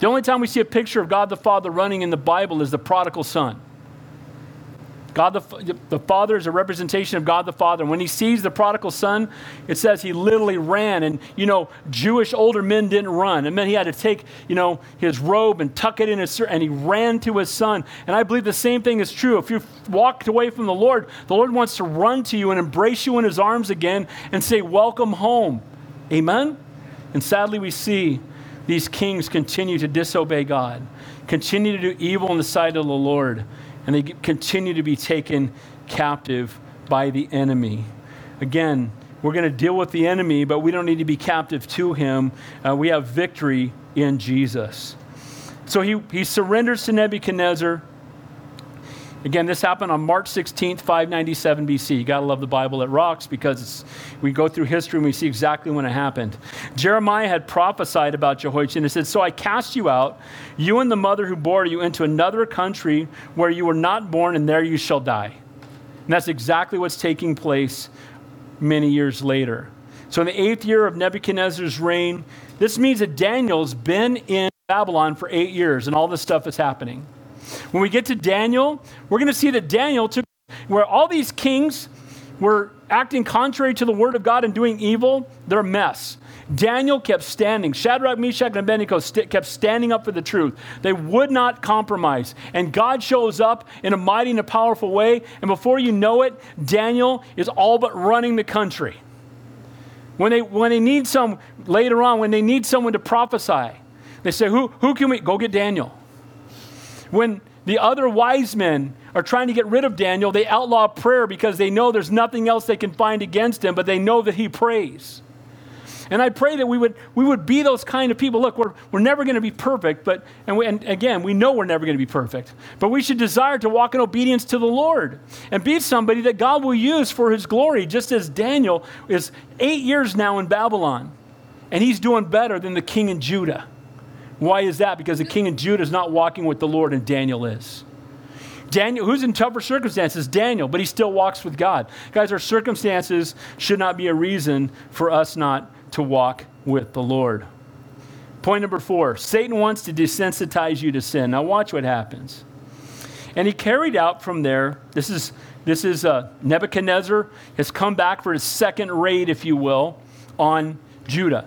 The only time we see a picture of God the Father running in the Bible is the prodigal son. God the Father is a representation of God the Father. And when he sees the prodigal son, it says he literally ran. And, Jewish older men didn't run. It meant he had to take, his robe and tuck it in his shirt, and he ran to his son. And I believe the same thing is true. If you've walked away from the Lord wants to run to you and embrace you in his arms again and say, welcome home. Amen? And sadly, we see these kings continue to disobey God, continue to do evil in the sight of the Lord, and they continue to be taken captive by the enemy. Again, we're going to deal with the enemy, but we don't need to be captive to him. We have victory in Jesus. So he surrenders to Nebuchadnezzar. Again, this happened on March 16th, 597 BC. You got to love the Bible. It rocks because we go through history and we see exactly when it happened. Jeremiah had prophesied about Jehoiachin. It said, "So I cast you out, you and the mother who bore you, into another country where you were not born, and there you shall die." And that's exactly what's taking place many years later. So in the 8th year of Nebuchadnezzar's reign, this means that Daniel's been in Babylon for 8 years and all this stuff is happening. When we get to Daniel, we're going to see that Daniel took, where all these kings were acting contrary to the word of God and doing evil, they're a mess. Daniel kept standing. Shadrach, Meshach, and Abednego kept standing up for the truth. They would not compromise. And God shows up in a mighty and a powerful way. And before you know it, Daniel is all but running the country. When they need someone to prophesy, they say, who can we? Go get Daniel. When the other wise men are trying to get rid of Daniel, they outlaw prayer because they know there's nothing else they can find against him, but they know that he prays. And I pray that we would be those kind of people. Look, we're never going to be perfect, but we know we're never going to be perfect, but we should desire to walk in obedience to the Lord and be somebody that God will use for his glory, just as Daniel is 8 years now in Babylon, and he's doing better than the king in Judah. Why is that? Because the king of Judah is not walking with the Lord, and Daniel is. Daniel, who's in tougher circumstances? Daniel, but he still walks with God. Guys, our circumstances should not be a reason for us not to walk with the Lord. Point number 4, Satan wants to desensitize you to sin. Now watch what happens. And he carried out from there, this is Nebuchadnezzar has come back for his second raid, if you will, on Judah.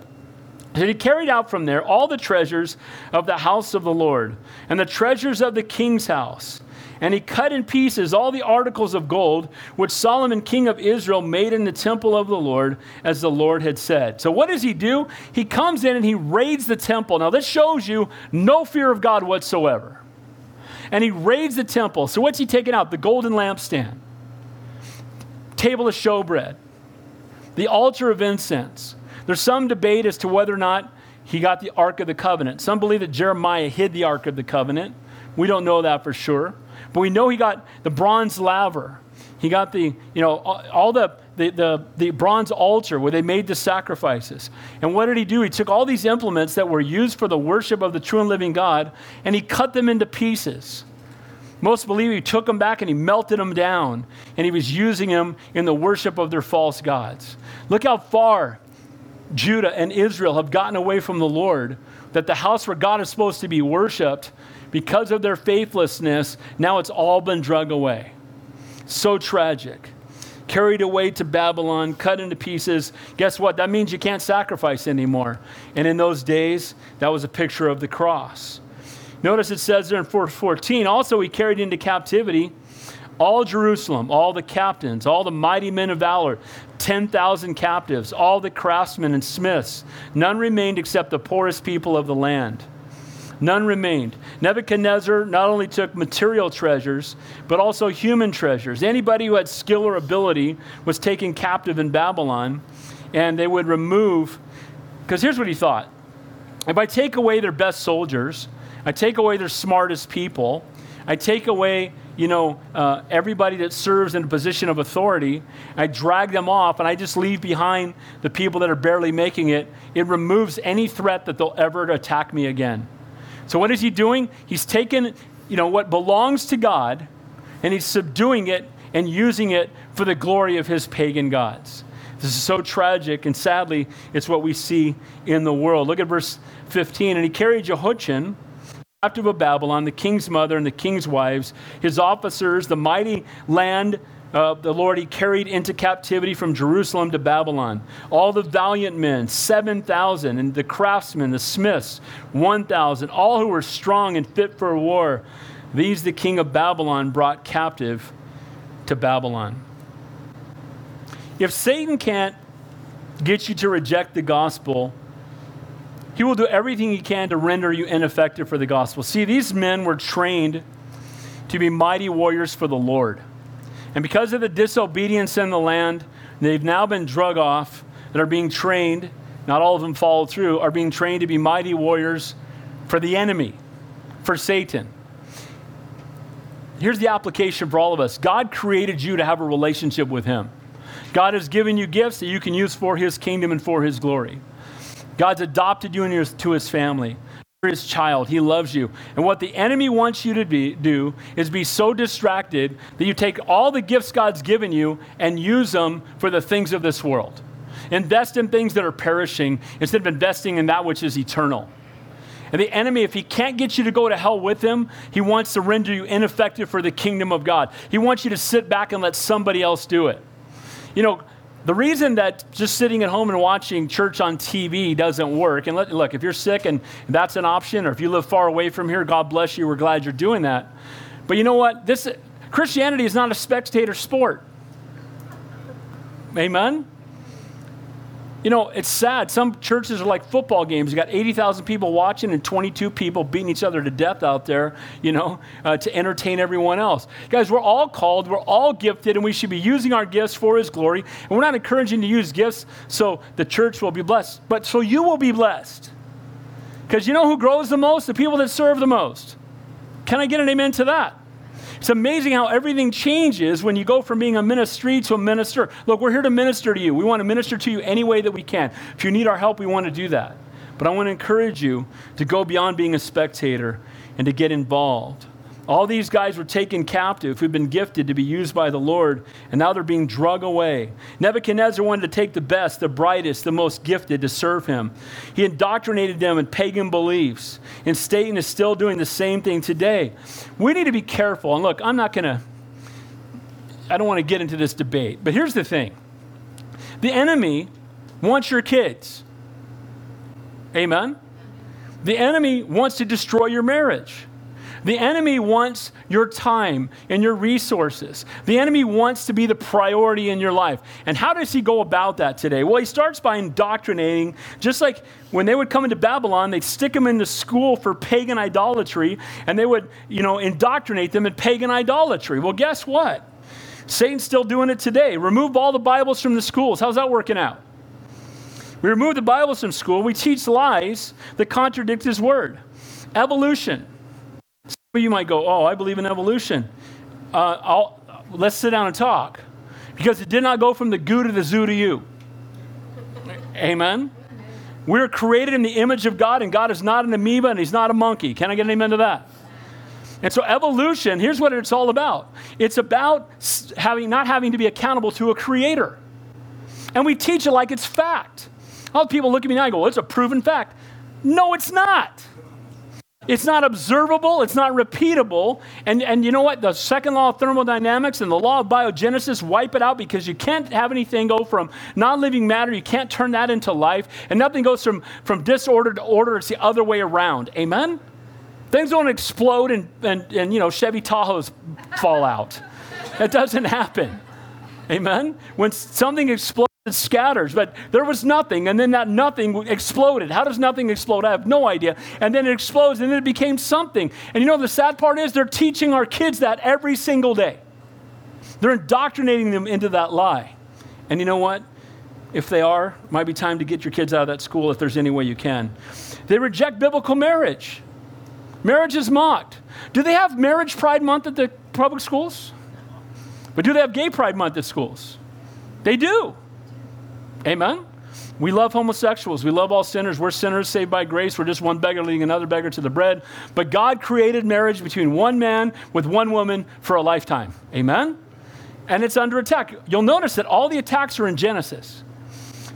And he carried out from there all the treasures of the house of the Lord and the treasures of the king's house. And he cut in pieces all the articles of gold which Solomon, king of Israel, made in the temple of the Lord, as the Lord had said. So what does he do? He comes in and he raids the temple. Now this shows you no fear of God whatsoever. And he raids the temple. So what's he taking out? The golden lampstand, table of showbread, the altar of incense. There's some debate as to whether or not he got the Ark of the Covenant. Some believe that Jeremiah hid the Ark of the Covenant. We don't know that for sure. But we know he got the bronze laver. He got the bronze altar where they made the sacrifices. And what did he do? He took all these implements that were used for the worship of the true and living God, and he cut them into pieces. Most believe he took them back and he melted them down, and he was using them in the worship of their false gods. Look how far Judah and Israel have gotten away from the Lord, that the house where God is supposed to be worshiped, because of their faithlessness, now it's all been dragged away. So tragic. Carried away to Babylon, cut into pieces. Guess what? That means you can't sacrifice anymore. And in those days, that was a picture of the cross. Notice it says there in verse 14, also he carried into captivity all Jerusalem, all the captains, all the mighty men of valor, 10,000 captives, all the craftsmen and smiths. None remained except the poorest people of the land. None remained. Nebuchadnezzar not only took material treasures, but also human treasures. Anybody who had skill or ability was taken captive in Babylon, and they would remove, because here's what he thought. If I take away their best soldiers, I take away their smartest people, I take away, everybody that serves in a position of authority, I drag them off, and I just leave behind the people that are barely making it. It removes any threat that they'll ever attack me again. So what is he doing? He's taken, what belongs to God, and he's subduing it and using it for the glory of his pagan gods. This is so tragic, and sadly, it's what we see in the world. Look at verse 15. And he carried Jehoiachin, captive of Babylon, the king's mother and the king's wives, his officers, the mighty land of the Lord he carried into captivity from Jerusalem to Babylon. All the valiant men, 7,000, and the craftsmen, the smiths, 1,000, all who were strong and fit for war. These the king of Babylon brought captive to Babylon. If Satan can't get you to reject the gospel, he will do everything he can to render you ineffective for the gospel. See, these men were trained to be mighty warriors for the Lord. And because of the disobedience in the land, they've now been drug off and are being trained, not all of them follow through, are being trained to be mighty warriors for the enemy, for Satan. Here's the application for all of us. God created you to have a relationship with him. God has given you gifts that you can use for his kingdom and for his glory. God's adopted you into his family. His child. He loves you. And what the enemy wants you to do is be so distracted that you take all the gifts God's given you and use them for the things of this world. Invest in things that are perishing instead of investing in that which is eternal. And the enemy, if he can't get you to go to hell with him, he wants to render you ineffective for the kingdom of God. He wants you to sit back and let somebody else do it. The reason that just sitting at home and watching church on TV doesn't work, and look, if you're sick and that's an option, or if you live far away from here, God bless you, we're glad you're doing that. But you know what? Christianity is not a spectator sport. Amen? It's sad. Some churches are like football games. You got 80,000 people watching and 22 people beating each other to death out there, to entertain everyone else. Guys, we're all called, we're all gifted, and we should be using our gifts for his glory. And we're not encouraging to use gifts so the church will be blessed, but so you will be blessed. Because who grows the most? The people that serve the most. Can I get an amen to that? It's amazing how everything changes when you go from being a ministry to a minister. Look, we're here to minister to you. We want to minister to you any way that we can. If you need our help, we want to do that. But I want to encourage you to go beyond being a spectator and to get involved. All these guys were taken captive who've been gifted to be used by the Lord, and now they're being drug away. Nebuchadnezzar wanted to take the best, the brightest, the most gifted to serve him. He indoctrinated them in pagan beliefs, and Satan is still doing the same thing today. We need to be careful. And look, I don't want to get into this debate, but here's the thing. The enemy wants your kids. Amen? The enemy wants to destroy your marriage. The enemy wants your time and your resources. The enemy wants to be the priority in your life. And how does he go about that today? Well, he starts by indoctrinating, just like when they would come into Babylon, they'd stick them into school for pagan idolatry, and they would, indoctrinate them in pagan idolatry. Well, guess what? Satan's still doing it today. Remove all the Bibles from the schools. How's that working out? We remove the Bibles from school. We teach lies that contradict his word. Evolution. You might go, I believe in evolution. Let's sit down and talk. Because it did not go from the goo to the zoo to you. Amen? We're created in the image of God, and God is not an amoeba, and he's not a monkey. Can I get an amen to that? And so evolution, here's what it's all about. It's about not having to be accountable to a creator. And we teach it like it's fact. All the people look at me now and go, it's a proven fact. No, it's not. It's not observable, it's not repeatable, and you know what? The second law of thermodynamics and the law of biogenesis wipe it out, because you can't have anything go from non-living matter, you can't turn that into life, and nothing goes from disorder to order, it's the other way around. Amen? Things don't explode and Chevy Tahoes fall out. That doesn't happen. Amen? When something explodes, it scatters, but there was nothing, and then that nothing exploded. How does nothing explode? I have no idea. And then it explodes, and then it became something. And you know, the sad part is they're teaching our kids that every single day. They're indoctrinating them into that lie. And you know what? If they are, it might be time to get your kids out of that school if there's any way you can. They reject biblical marriage. Marriage is mocked. Do they have Marriage Pride Month at the public schools? But do they have Gay Pride Month at schools? They do. Amen? We love homosexuals. We love all sinners. We're sinners saved by grace. We're just one beggar leading another beggar to the bread. But God created marriage between one man with one woman for a lifetime. Amen? And it's under attack. You'll notice that all the attacks are in Genesis.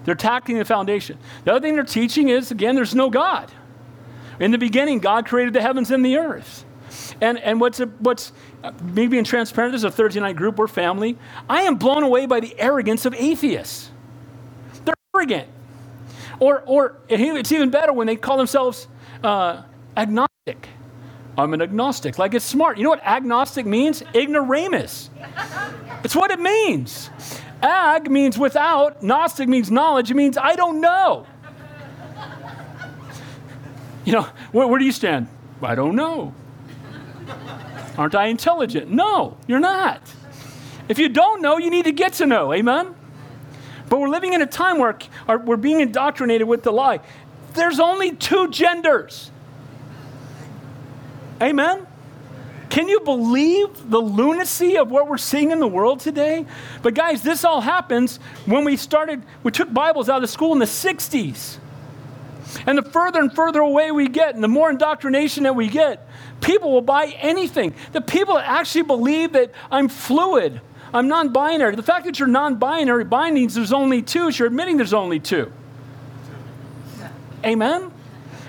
They're attacking the foundation. The other thing they're teaching is, again, there's no God. In the beginning, God created the heavens and the earth. And what's me being transparent, this is a Thursday night group. We're family. I am blown away by the arrogance of atheists. Arrogant, or it's even better when they call themselves agnostic. I'm an agnostic, like it's smart. You know what agnostic means? Ignoramus. It's what it means. Ag means without, gnostic means knowledge. It means I don't know. You know, where do you stand? I don't know. Aren't I intelligent? No, you're not. If you don't know, you need to get to know. Amen? But we're living in a time where we're being indoctrinated with the lie. There's only two genders. Amen? Can you believe the lunacy of what we're seeing in the world today? But guys, this all happens when we took Bibles out of school in the 60s. And the further and further away we get, and the more indoctrination that we get, people will buy anything. The people that actually believe that I'm fluid, I'm non-binary. The fact that you're non-binary means there's only two. So you're admitting there's only two. Amen?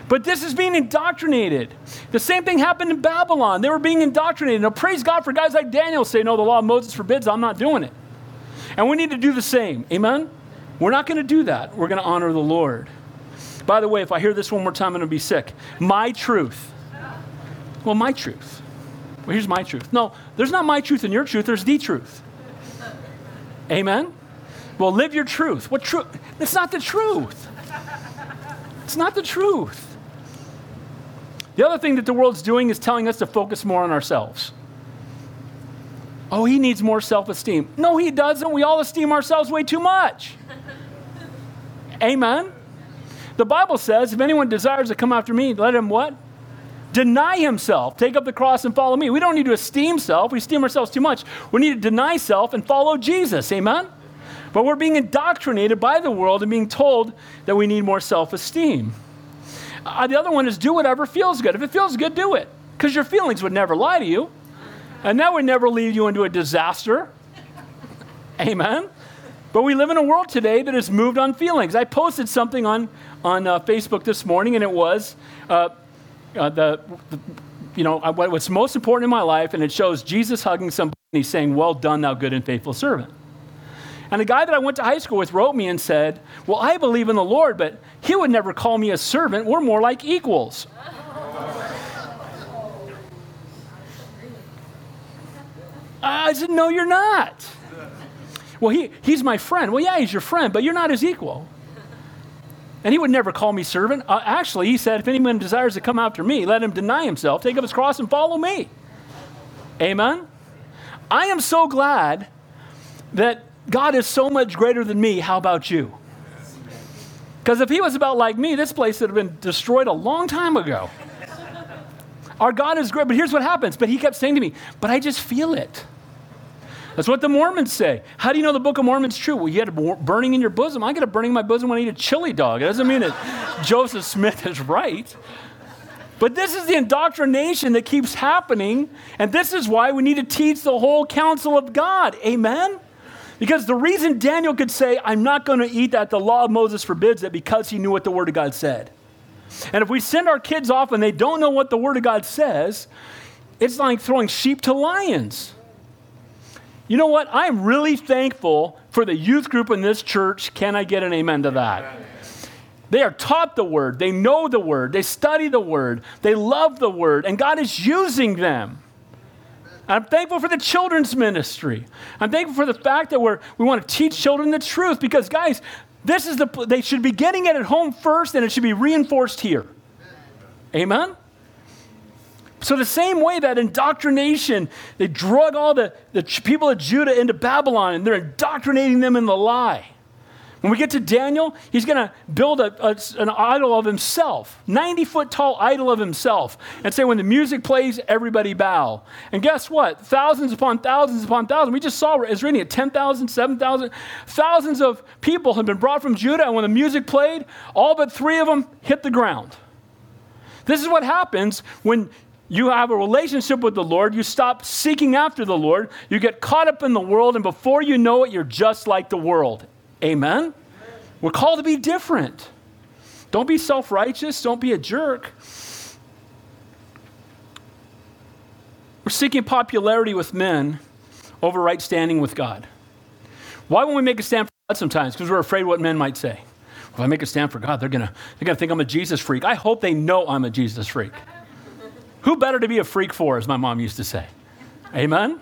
But this is being indoctrinated. The same thing happened in Babylon. They were being indoctrinated. Now, praise God for guys like Daniel saying, no, the law of Moses forbids, I'm not doing it. And we need to do the same. Amen? We're not going to do that. We're going to honor the Lord. By the way, if I hear this one more time, I'm going to be sick. My truth. Well, my truth. Well, here's my truth. No, there's not my truth and your truth. There's the truth. Amen? Well, live your truth. What truth? It's not the truth. It's not the truth. The other thing that the world's doing is telling us to focus more on ourselves. Oh, he needs more self-esteem. No, he doesn't. We all esteem ourselves way too much. Amen? The Bible says, if anyone desires to come after me, let him what? Deny himself, take up the cross and follow me. We don't need to esteem self. We esteem ourselves too much. We need to deny self and follow Jesus. Amen? But we're being indoctrinated by the world and being told that we need more self-esteem. The other one is do whatever feels good. If it feels good, do it. Because your feelings would never lie to you. And that would never lead you into a disaster. Amen? But we live in a world today that is moved on feelings. I posted something on Facebook this morning, and it was... what's most important in my life, and it shows Jesus hugging somebody and he's saying, well done, thou good and faithful servant. And a guy that I went to high school with wrote me and said, well, I believe in the Lord, but he would never call me a servant. We're more like equals. I said, no, you're not. Well, he's my friend. Well, yeah, he's your friend, but you're not his equal. And he would never call me servant. Actually, he said, if anyone desires to come after me, let him deny himself, take up his cross, and follow me. Amen? I am so glad that God is so much greater than me. How about you? Because if he was about like me, this place would have been destroyed a long time ago. Our God is great, but here's what happens. But he kept saying to me, but I just feel it. That's what the Mormons say. How do you know the Book of Mormon's true? Well, you had a burning in your bosom. I get a burning in my bosom when I eat a chili dog. It doesn't mean that Joseph Smith is right. But this is the indoctrination that keeps happening, and this is why we need to teach the whole counsel of God. Amen? Because the reason Daniel could say, I'm not going to eat that, the law of Moses forbids it, because he knew what the Word of God said. And if we send our kids off and they don't know what the Word of God says, it's like throwing sheep to lions. You know what? I'm really thankful for the youth group in this church. Can I get an amen to that? Amen. They are taught the Word. They know the Word. They study the Word. They love the Word. And God is using them. I'm thankful for the children's ministry. I'm thankful for the fact that we want to teach children the truth, because guys, this is they should be getting it at home first, and it should be reinforced here. Amen? So the same way that indoctrination, they drug all the people of Judah into Babylon, and they're indoctrinating them in the lie. When we get to Daniel, he's going to build an idol of himself, 90-foot-tall idol of himself, and say, when the music plays, everybody bow. And guess what? Thousands upon thousands upon thousands. We just saw where it's reading at 10,000, 7,000. Thousands of people have been brought from Judah, and when the music played, all but 3 of them hit the ground. This is what happens when you have a relationship with the Lord. You stop seeking after the Lord. You get caught up in the world, and before you know it, you're just like the world. Amen? We're called to be different. Don't be self-righteous. Don't be a jerk. We're seeking popularity with men over right standing with God. Why won't we make a stand for God sometimes? Because we're afraid what men might say. If I make a stand for God, they're gonna think I'm a Jesus freak. I hope they know I'm a Jesus freak. Who better to be a freak for, as my mom used to say? Amen?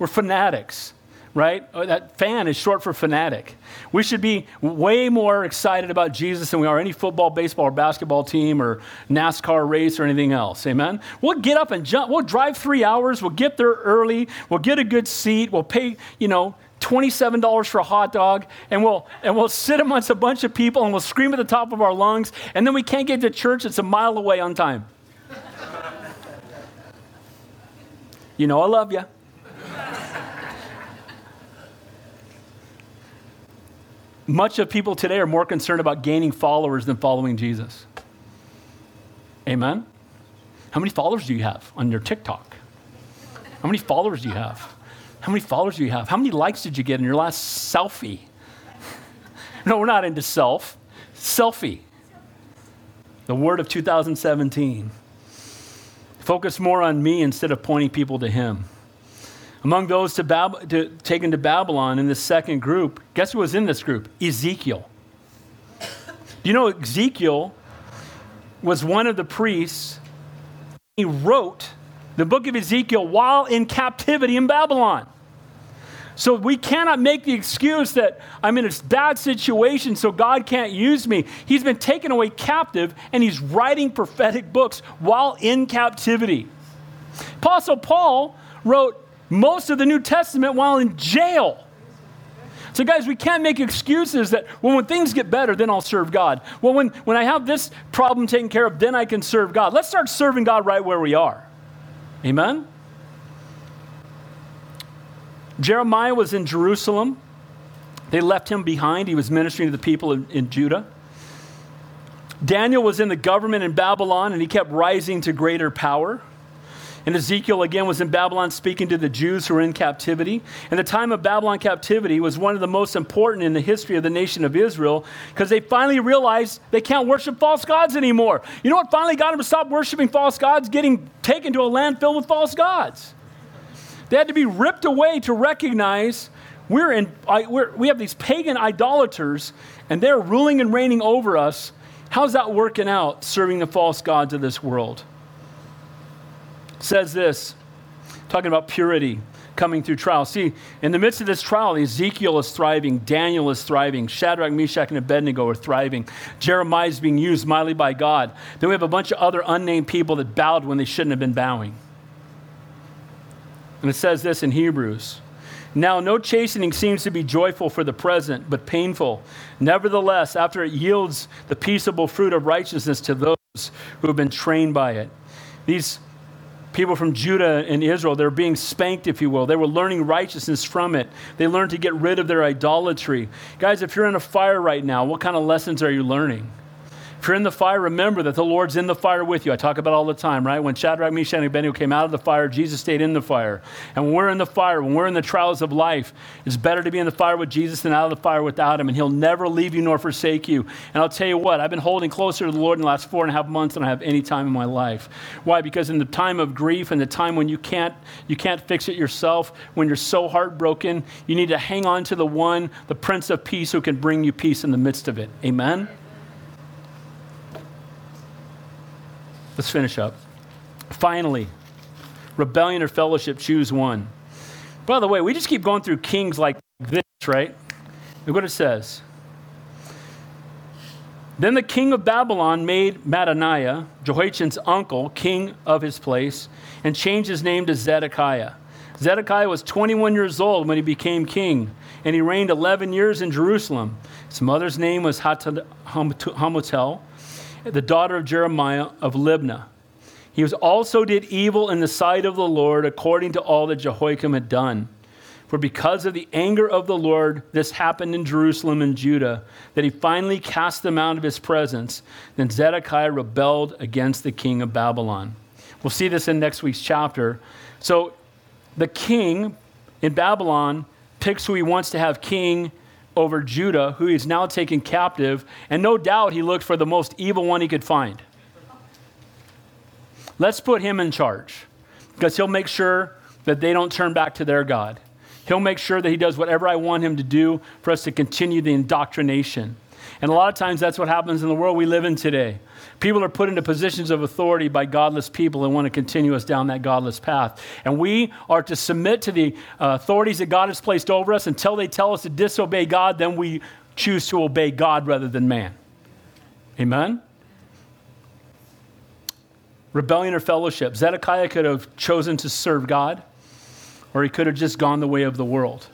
We're fanatics. Right? Oh, that fan is short for fanatic. We should be way more excited about Jesus than we are any football, baseball, or basketball team or NASCAR race or anything else. Amen? We'll get up and jump. We'll drive 3 hours. We'll get there early. We'll get a good seat. We'll pay, $27 for a hot dog, and we'll sit amongst a bunch of people, and we'll scream at the top of our lungs, and then we can't get to church. It's a mile away on time. I love you. Much of people today are more concerned about gaining followers than following Jesus. Amen? How many followers do you have on your TikTok? How many followers do you have? How many followers do you have? How many likes did you get in your last selfie? No, we're not into self. Selfie. The word of 2017. Focus more on me instead of pointing people to him. Among those taken to Babylon in this second group, guess who was in this group? Ezekiel. Ezekiel was one of the priests. He wrote the book of Ezekiel while in captivity in Babylon. So we cannot make the excuse that I'm in a bad situation, so God can't use me. He's been taken away captive, and he's writing prophetic books while in captivity. Apostle Paul wrote most of the New Testament while in jail. So guys, we can't make excuses that when things get better, then I'll serve God. Well, when I have this problem taken care of, then I can serve God. Let's start serving God right where we are. Amen? Jeremiah was in Jerusalem. They left him behind. He was ministering to the people in Judah. Daniel was in the government in Babylon, and he kept rising to greater power. And Ezekiel, again, was in Babylon speaking to the Jews who were in captivity. And the time of Babylon captivity was one of the most important in the history of the nation of Israel, because they finally realized they can't worship false gods anymore. You know what finally got them to stop worshiping false gods? Getting taken to a land filled with false gods. They had to be ripped away to recognize we have these pagan idolaters, and they're ruling and reigning over us. How's that working out, serving the false gods of this world? Says this, talking about purity coming through trial. See, in the midst of this trial, Ezekiel is thriving, Daniel is thriving, Shadrach, Meshach, and Abednego are thriving. Jeremiah is being used mightily by God. Then we have a bunch of other unnamed people that bowed when they shouldn't have been bowing. And it says this in Hebrews. Now, no chastening seems to be joyful for the present, but painful. Nevertheless, after it yields the peaceable fruit of righteousness to those who have been trained by it. These people from Judah and Israel, they're being spanked, if you will. They were learning righteousness from it. They learned to get rid of their idolatry. Guys, if you're in a fire right now, what kind of lessons are you learning? If you're in the fire, remember that the Lord's in the fire with you. I talk about it all the time, right? When Shadrach, Meshach, and Abednego came out of the fire, Jesus stayed in the fire. And when we're in the fire, when we're in the trials of life, it's better to be in the fire with Jesus than out of the fire without him. And he'll never leave you nor forsake you. And I'll tell you what, I've been holding closer to the Lord in the last 4.5 months than I have any time in my life. Why? Because in the time of grief and the time when you can't fix it yourself, when you're so heartbroken, you need to hang on to the one, the Prince of Peace, who can bring you peace in the midst of it. Amen? Let's finish up. Finally, rebellion or fellowship, choose one. By the way, we just keep going through kings like this, right? Look what it says. Then the king of Babylon made Mattaniah, Jehoiachin's uncle, king of his place, and changed his name to Zedekiah. Zedekiah was 21 years old when he became king, and he reigned 11 years in Jerusalem. His mother's name was Hamutel, the daughter of Jeremiah of Libnah. He also did evil in the sight of the Lord, according to all that Jehoiakim had done. For because of the anger of the Lord, this happened in Jerusalem and Judah, that he finally cast them out of his presence. Then Zedekiah rebelled against the king of Babylon. We'll see this in next week's chapter. So the king in Babylon picks who he wants to have king over Judah, who he's now taken captive, and no doubt he looked for the most evil one he could find. Let's put him in charge, because he'll make sure that they don't turn back to their God. He'll make sure that he does whatever I want him to do for us to continue the indoctrination. And a lot of times that's what happens in the world we live in today. People are put into positions of authority by godless people and want to continue us down that godless path. And we are to submit to the authorities that God has placed over us until they tell us to disobey God, then we choose to obey God rather than man. Amen? Rebellion or fellowship. Zedekiah could have chosen to serve God, or he could have just gone the way of the world.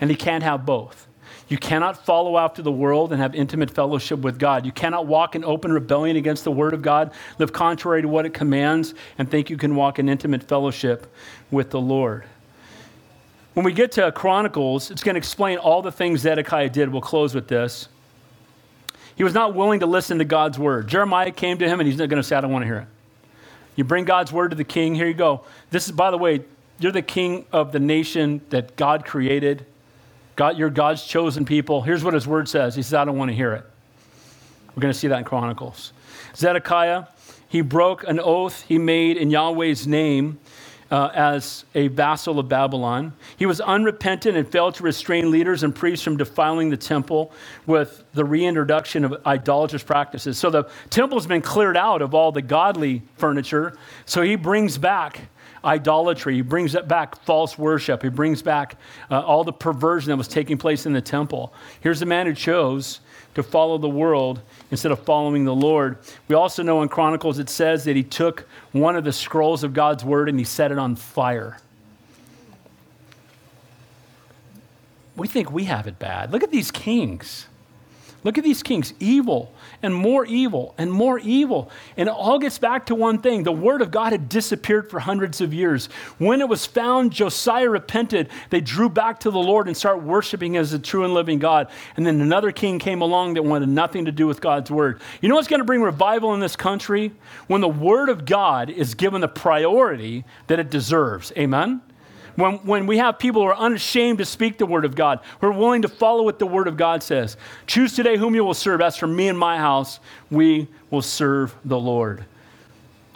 And he can't have both. You cannot follow after the world and have intimate fellowship with God. You cannot walk in open rebellion against the word of God, live contrary to what it commands, and think you can walk in intimate fellowship with the Lord. When we get to Chronicles, it's going to explain all the things Zedekiah did. We'll close with this. He was not willing to listen to God's word. Jeremiah came to him, and he's not going to say, I don't want to hear it. You bring God's word to the king. Here you go. This is, by the way, you're the king of the nation that God created. God, you're God's chosen people. Here's what his word says. He says, I don't want to hear it. We're going to see that in Chronicles. Zedekiah, he broke an oath he made in Yahweh's name as a vassal of Babylon. He was unrepentant and failed to restrain leaders and priests from defiling the temple with the reintroduction of idolatrous practices. So the temple's been cleared out of all the godly furniture. So he brings back idolatry. He brings back false worship. He brings back all the perversion that was taking place in the temple. Here's the man who chose to follow the world instead of following the Lord. We also know in Chronicles it says that he took one of the scrolls of God's word and he set it on fire. We think we have it bad. Look at these kings. Look at these kings, evil and more evil and more evil. And it all gets back to one thing. The word of God had disappeared for hundreds of years. When it was found, Josiah repented. They drew back to the Lord and started worshiping as the true and living God. And then another king came along that wanted nothing to do with God's word. You know what's going to bring revival in this country? When the word of God is given the priority that it deserves. Amen? When we have people who are unashamed to speak the word of God, who are willing to follow what the word of God says. Choose today whom you will serve. As for me and my house, we will serve the Lord.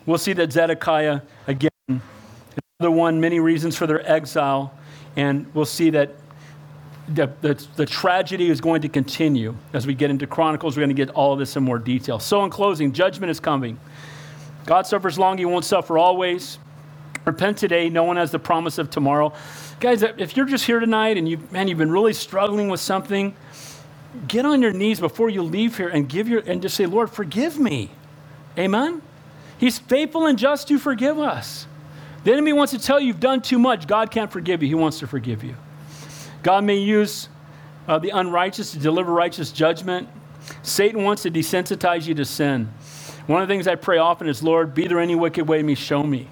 We'll see that Zedekiah, again, another one, many reasons for their exile. And we'll see that the tragedy is going to continue. As we get into Chronicles, we're going to get all of this in more detail. So in closing, judgment is coming. God suffers long, he won't suffer always. Repent today. No one has the promise of tomorrow. Guys, if you're just here tonight and you've been really struggling with something, get on your knees before you leave here and just say, Lord, forgive me. Amen? He's faithful and just to forgive us. The enemy wants to tell you you've done too much. God can't forgive you. He wants to forgive you. God may use the unrighteous to deliver righteous judgment. Satan wants to desensitize you to sin. One of the things I pray often is, Lord, be there any wicked way in me, show me.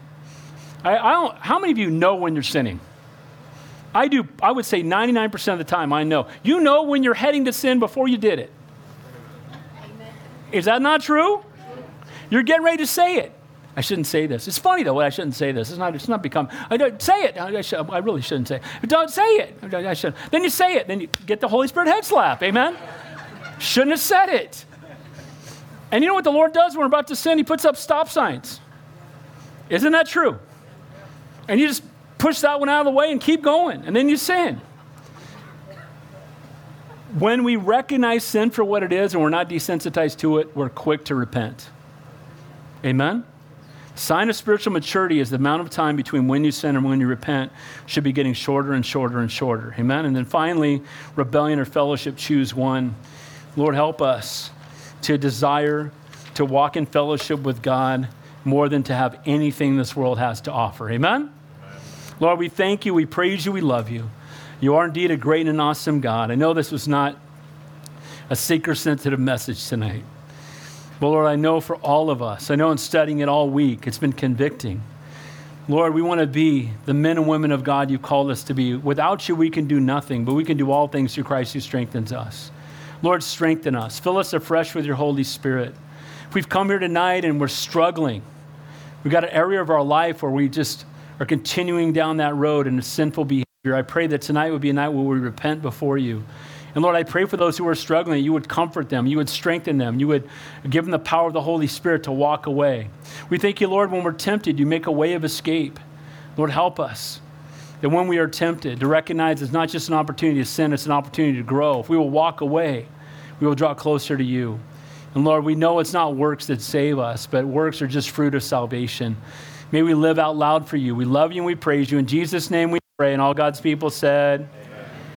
How many of you know when you're sinning? I do. I would say 99% of the time I know. You know when you're heading to sin before you did it. Amen. Is that not true? You're getting ready to say it. I shouldn't say this. It's funny, though. I shouldn't say this. It's not become. I don't say it. I really shouldn't say it. Don't say it. I should. Then you say it. Then you get the Holy Spirit head slap. Amen? Shouldn't have said it. And you know what the Lord does when we're about to sin? He puts up stop signs. Isn't that true? And you just push that one out of the way and keep going. And then you sin. When we recognize sin for what it is and we're not desensitized to it, we're quick to repent. Amen? Sign of spiritual maturity is the amount of time between when you sin and when you repent should be getting shorter and shorter and shorter. Amen? And then finally, rebellion or fellowship, choose one. Lord, help us to desire to walk in fellowship with God more than to have anything this world has to offer. Amen? Amen. Lord, we thank you, we praise you, we love you. You are indeed a great and awesome God. I know this was not a seeker-sensitive message tonight. But Lord, I know for all of us, I know in studying it all week, it's been convicting. Lord, we want to be the men and women of God you called us to be. Without you, we can do nothing, but we can do all things through Christ who strengthens us. Lord, strengthen us. Fill us afresh with your Holy Spirit. If we've come here tonight and we're struggling, we've got an area of our life where we just are continuing down that road in a sinful behavior, I pray that tonight would be a night where we repent before you. And Lord, I pray for those who are struggling, you would comfort them, you would strengthen them, you would give them the power of the Holy Spirit to walk away. We thank you, Lord, when we're tempted, you make a way of escape. Lord, help us that when we are tempted to recognize it's not just an opportunity to sin, it's an opportunity to grow. If we will walk away, we will draw closer to you. And Lord, we know it's not works that save us, but works are just fruit of salvation. May we live out loud for you. We love you and we praise you. In Jesus' name we pray. And all God's people said...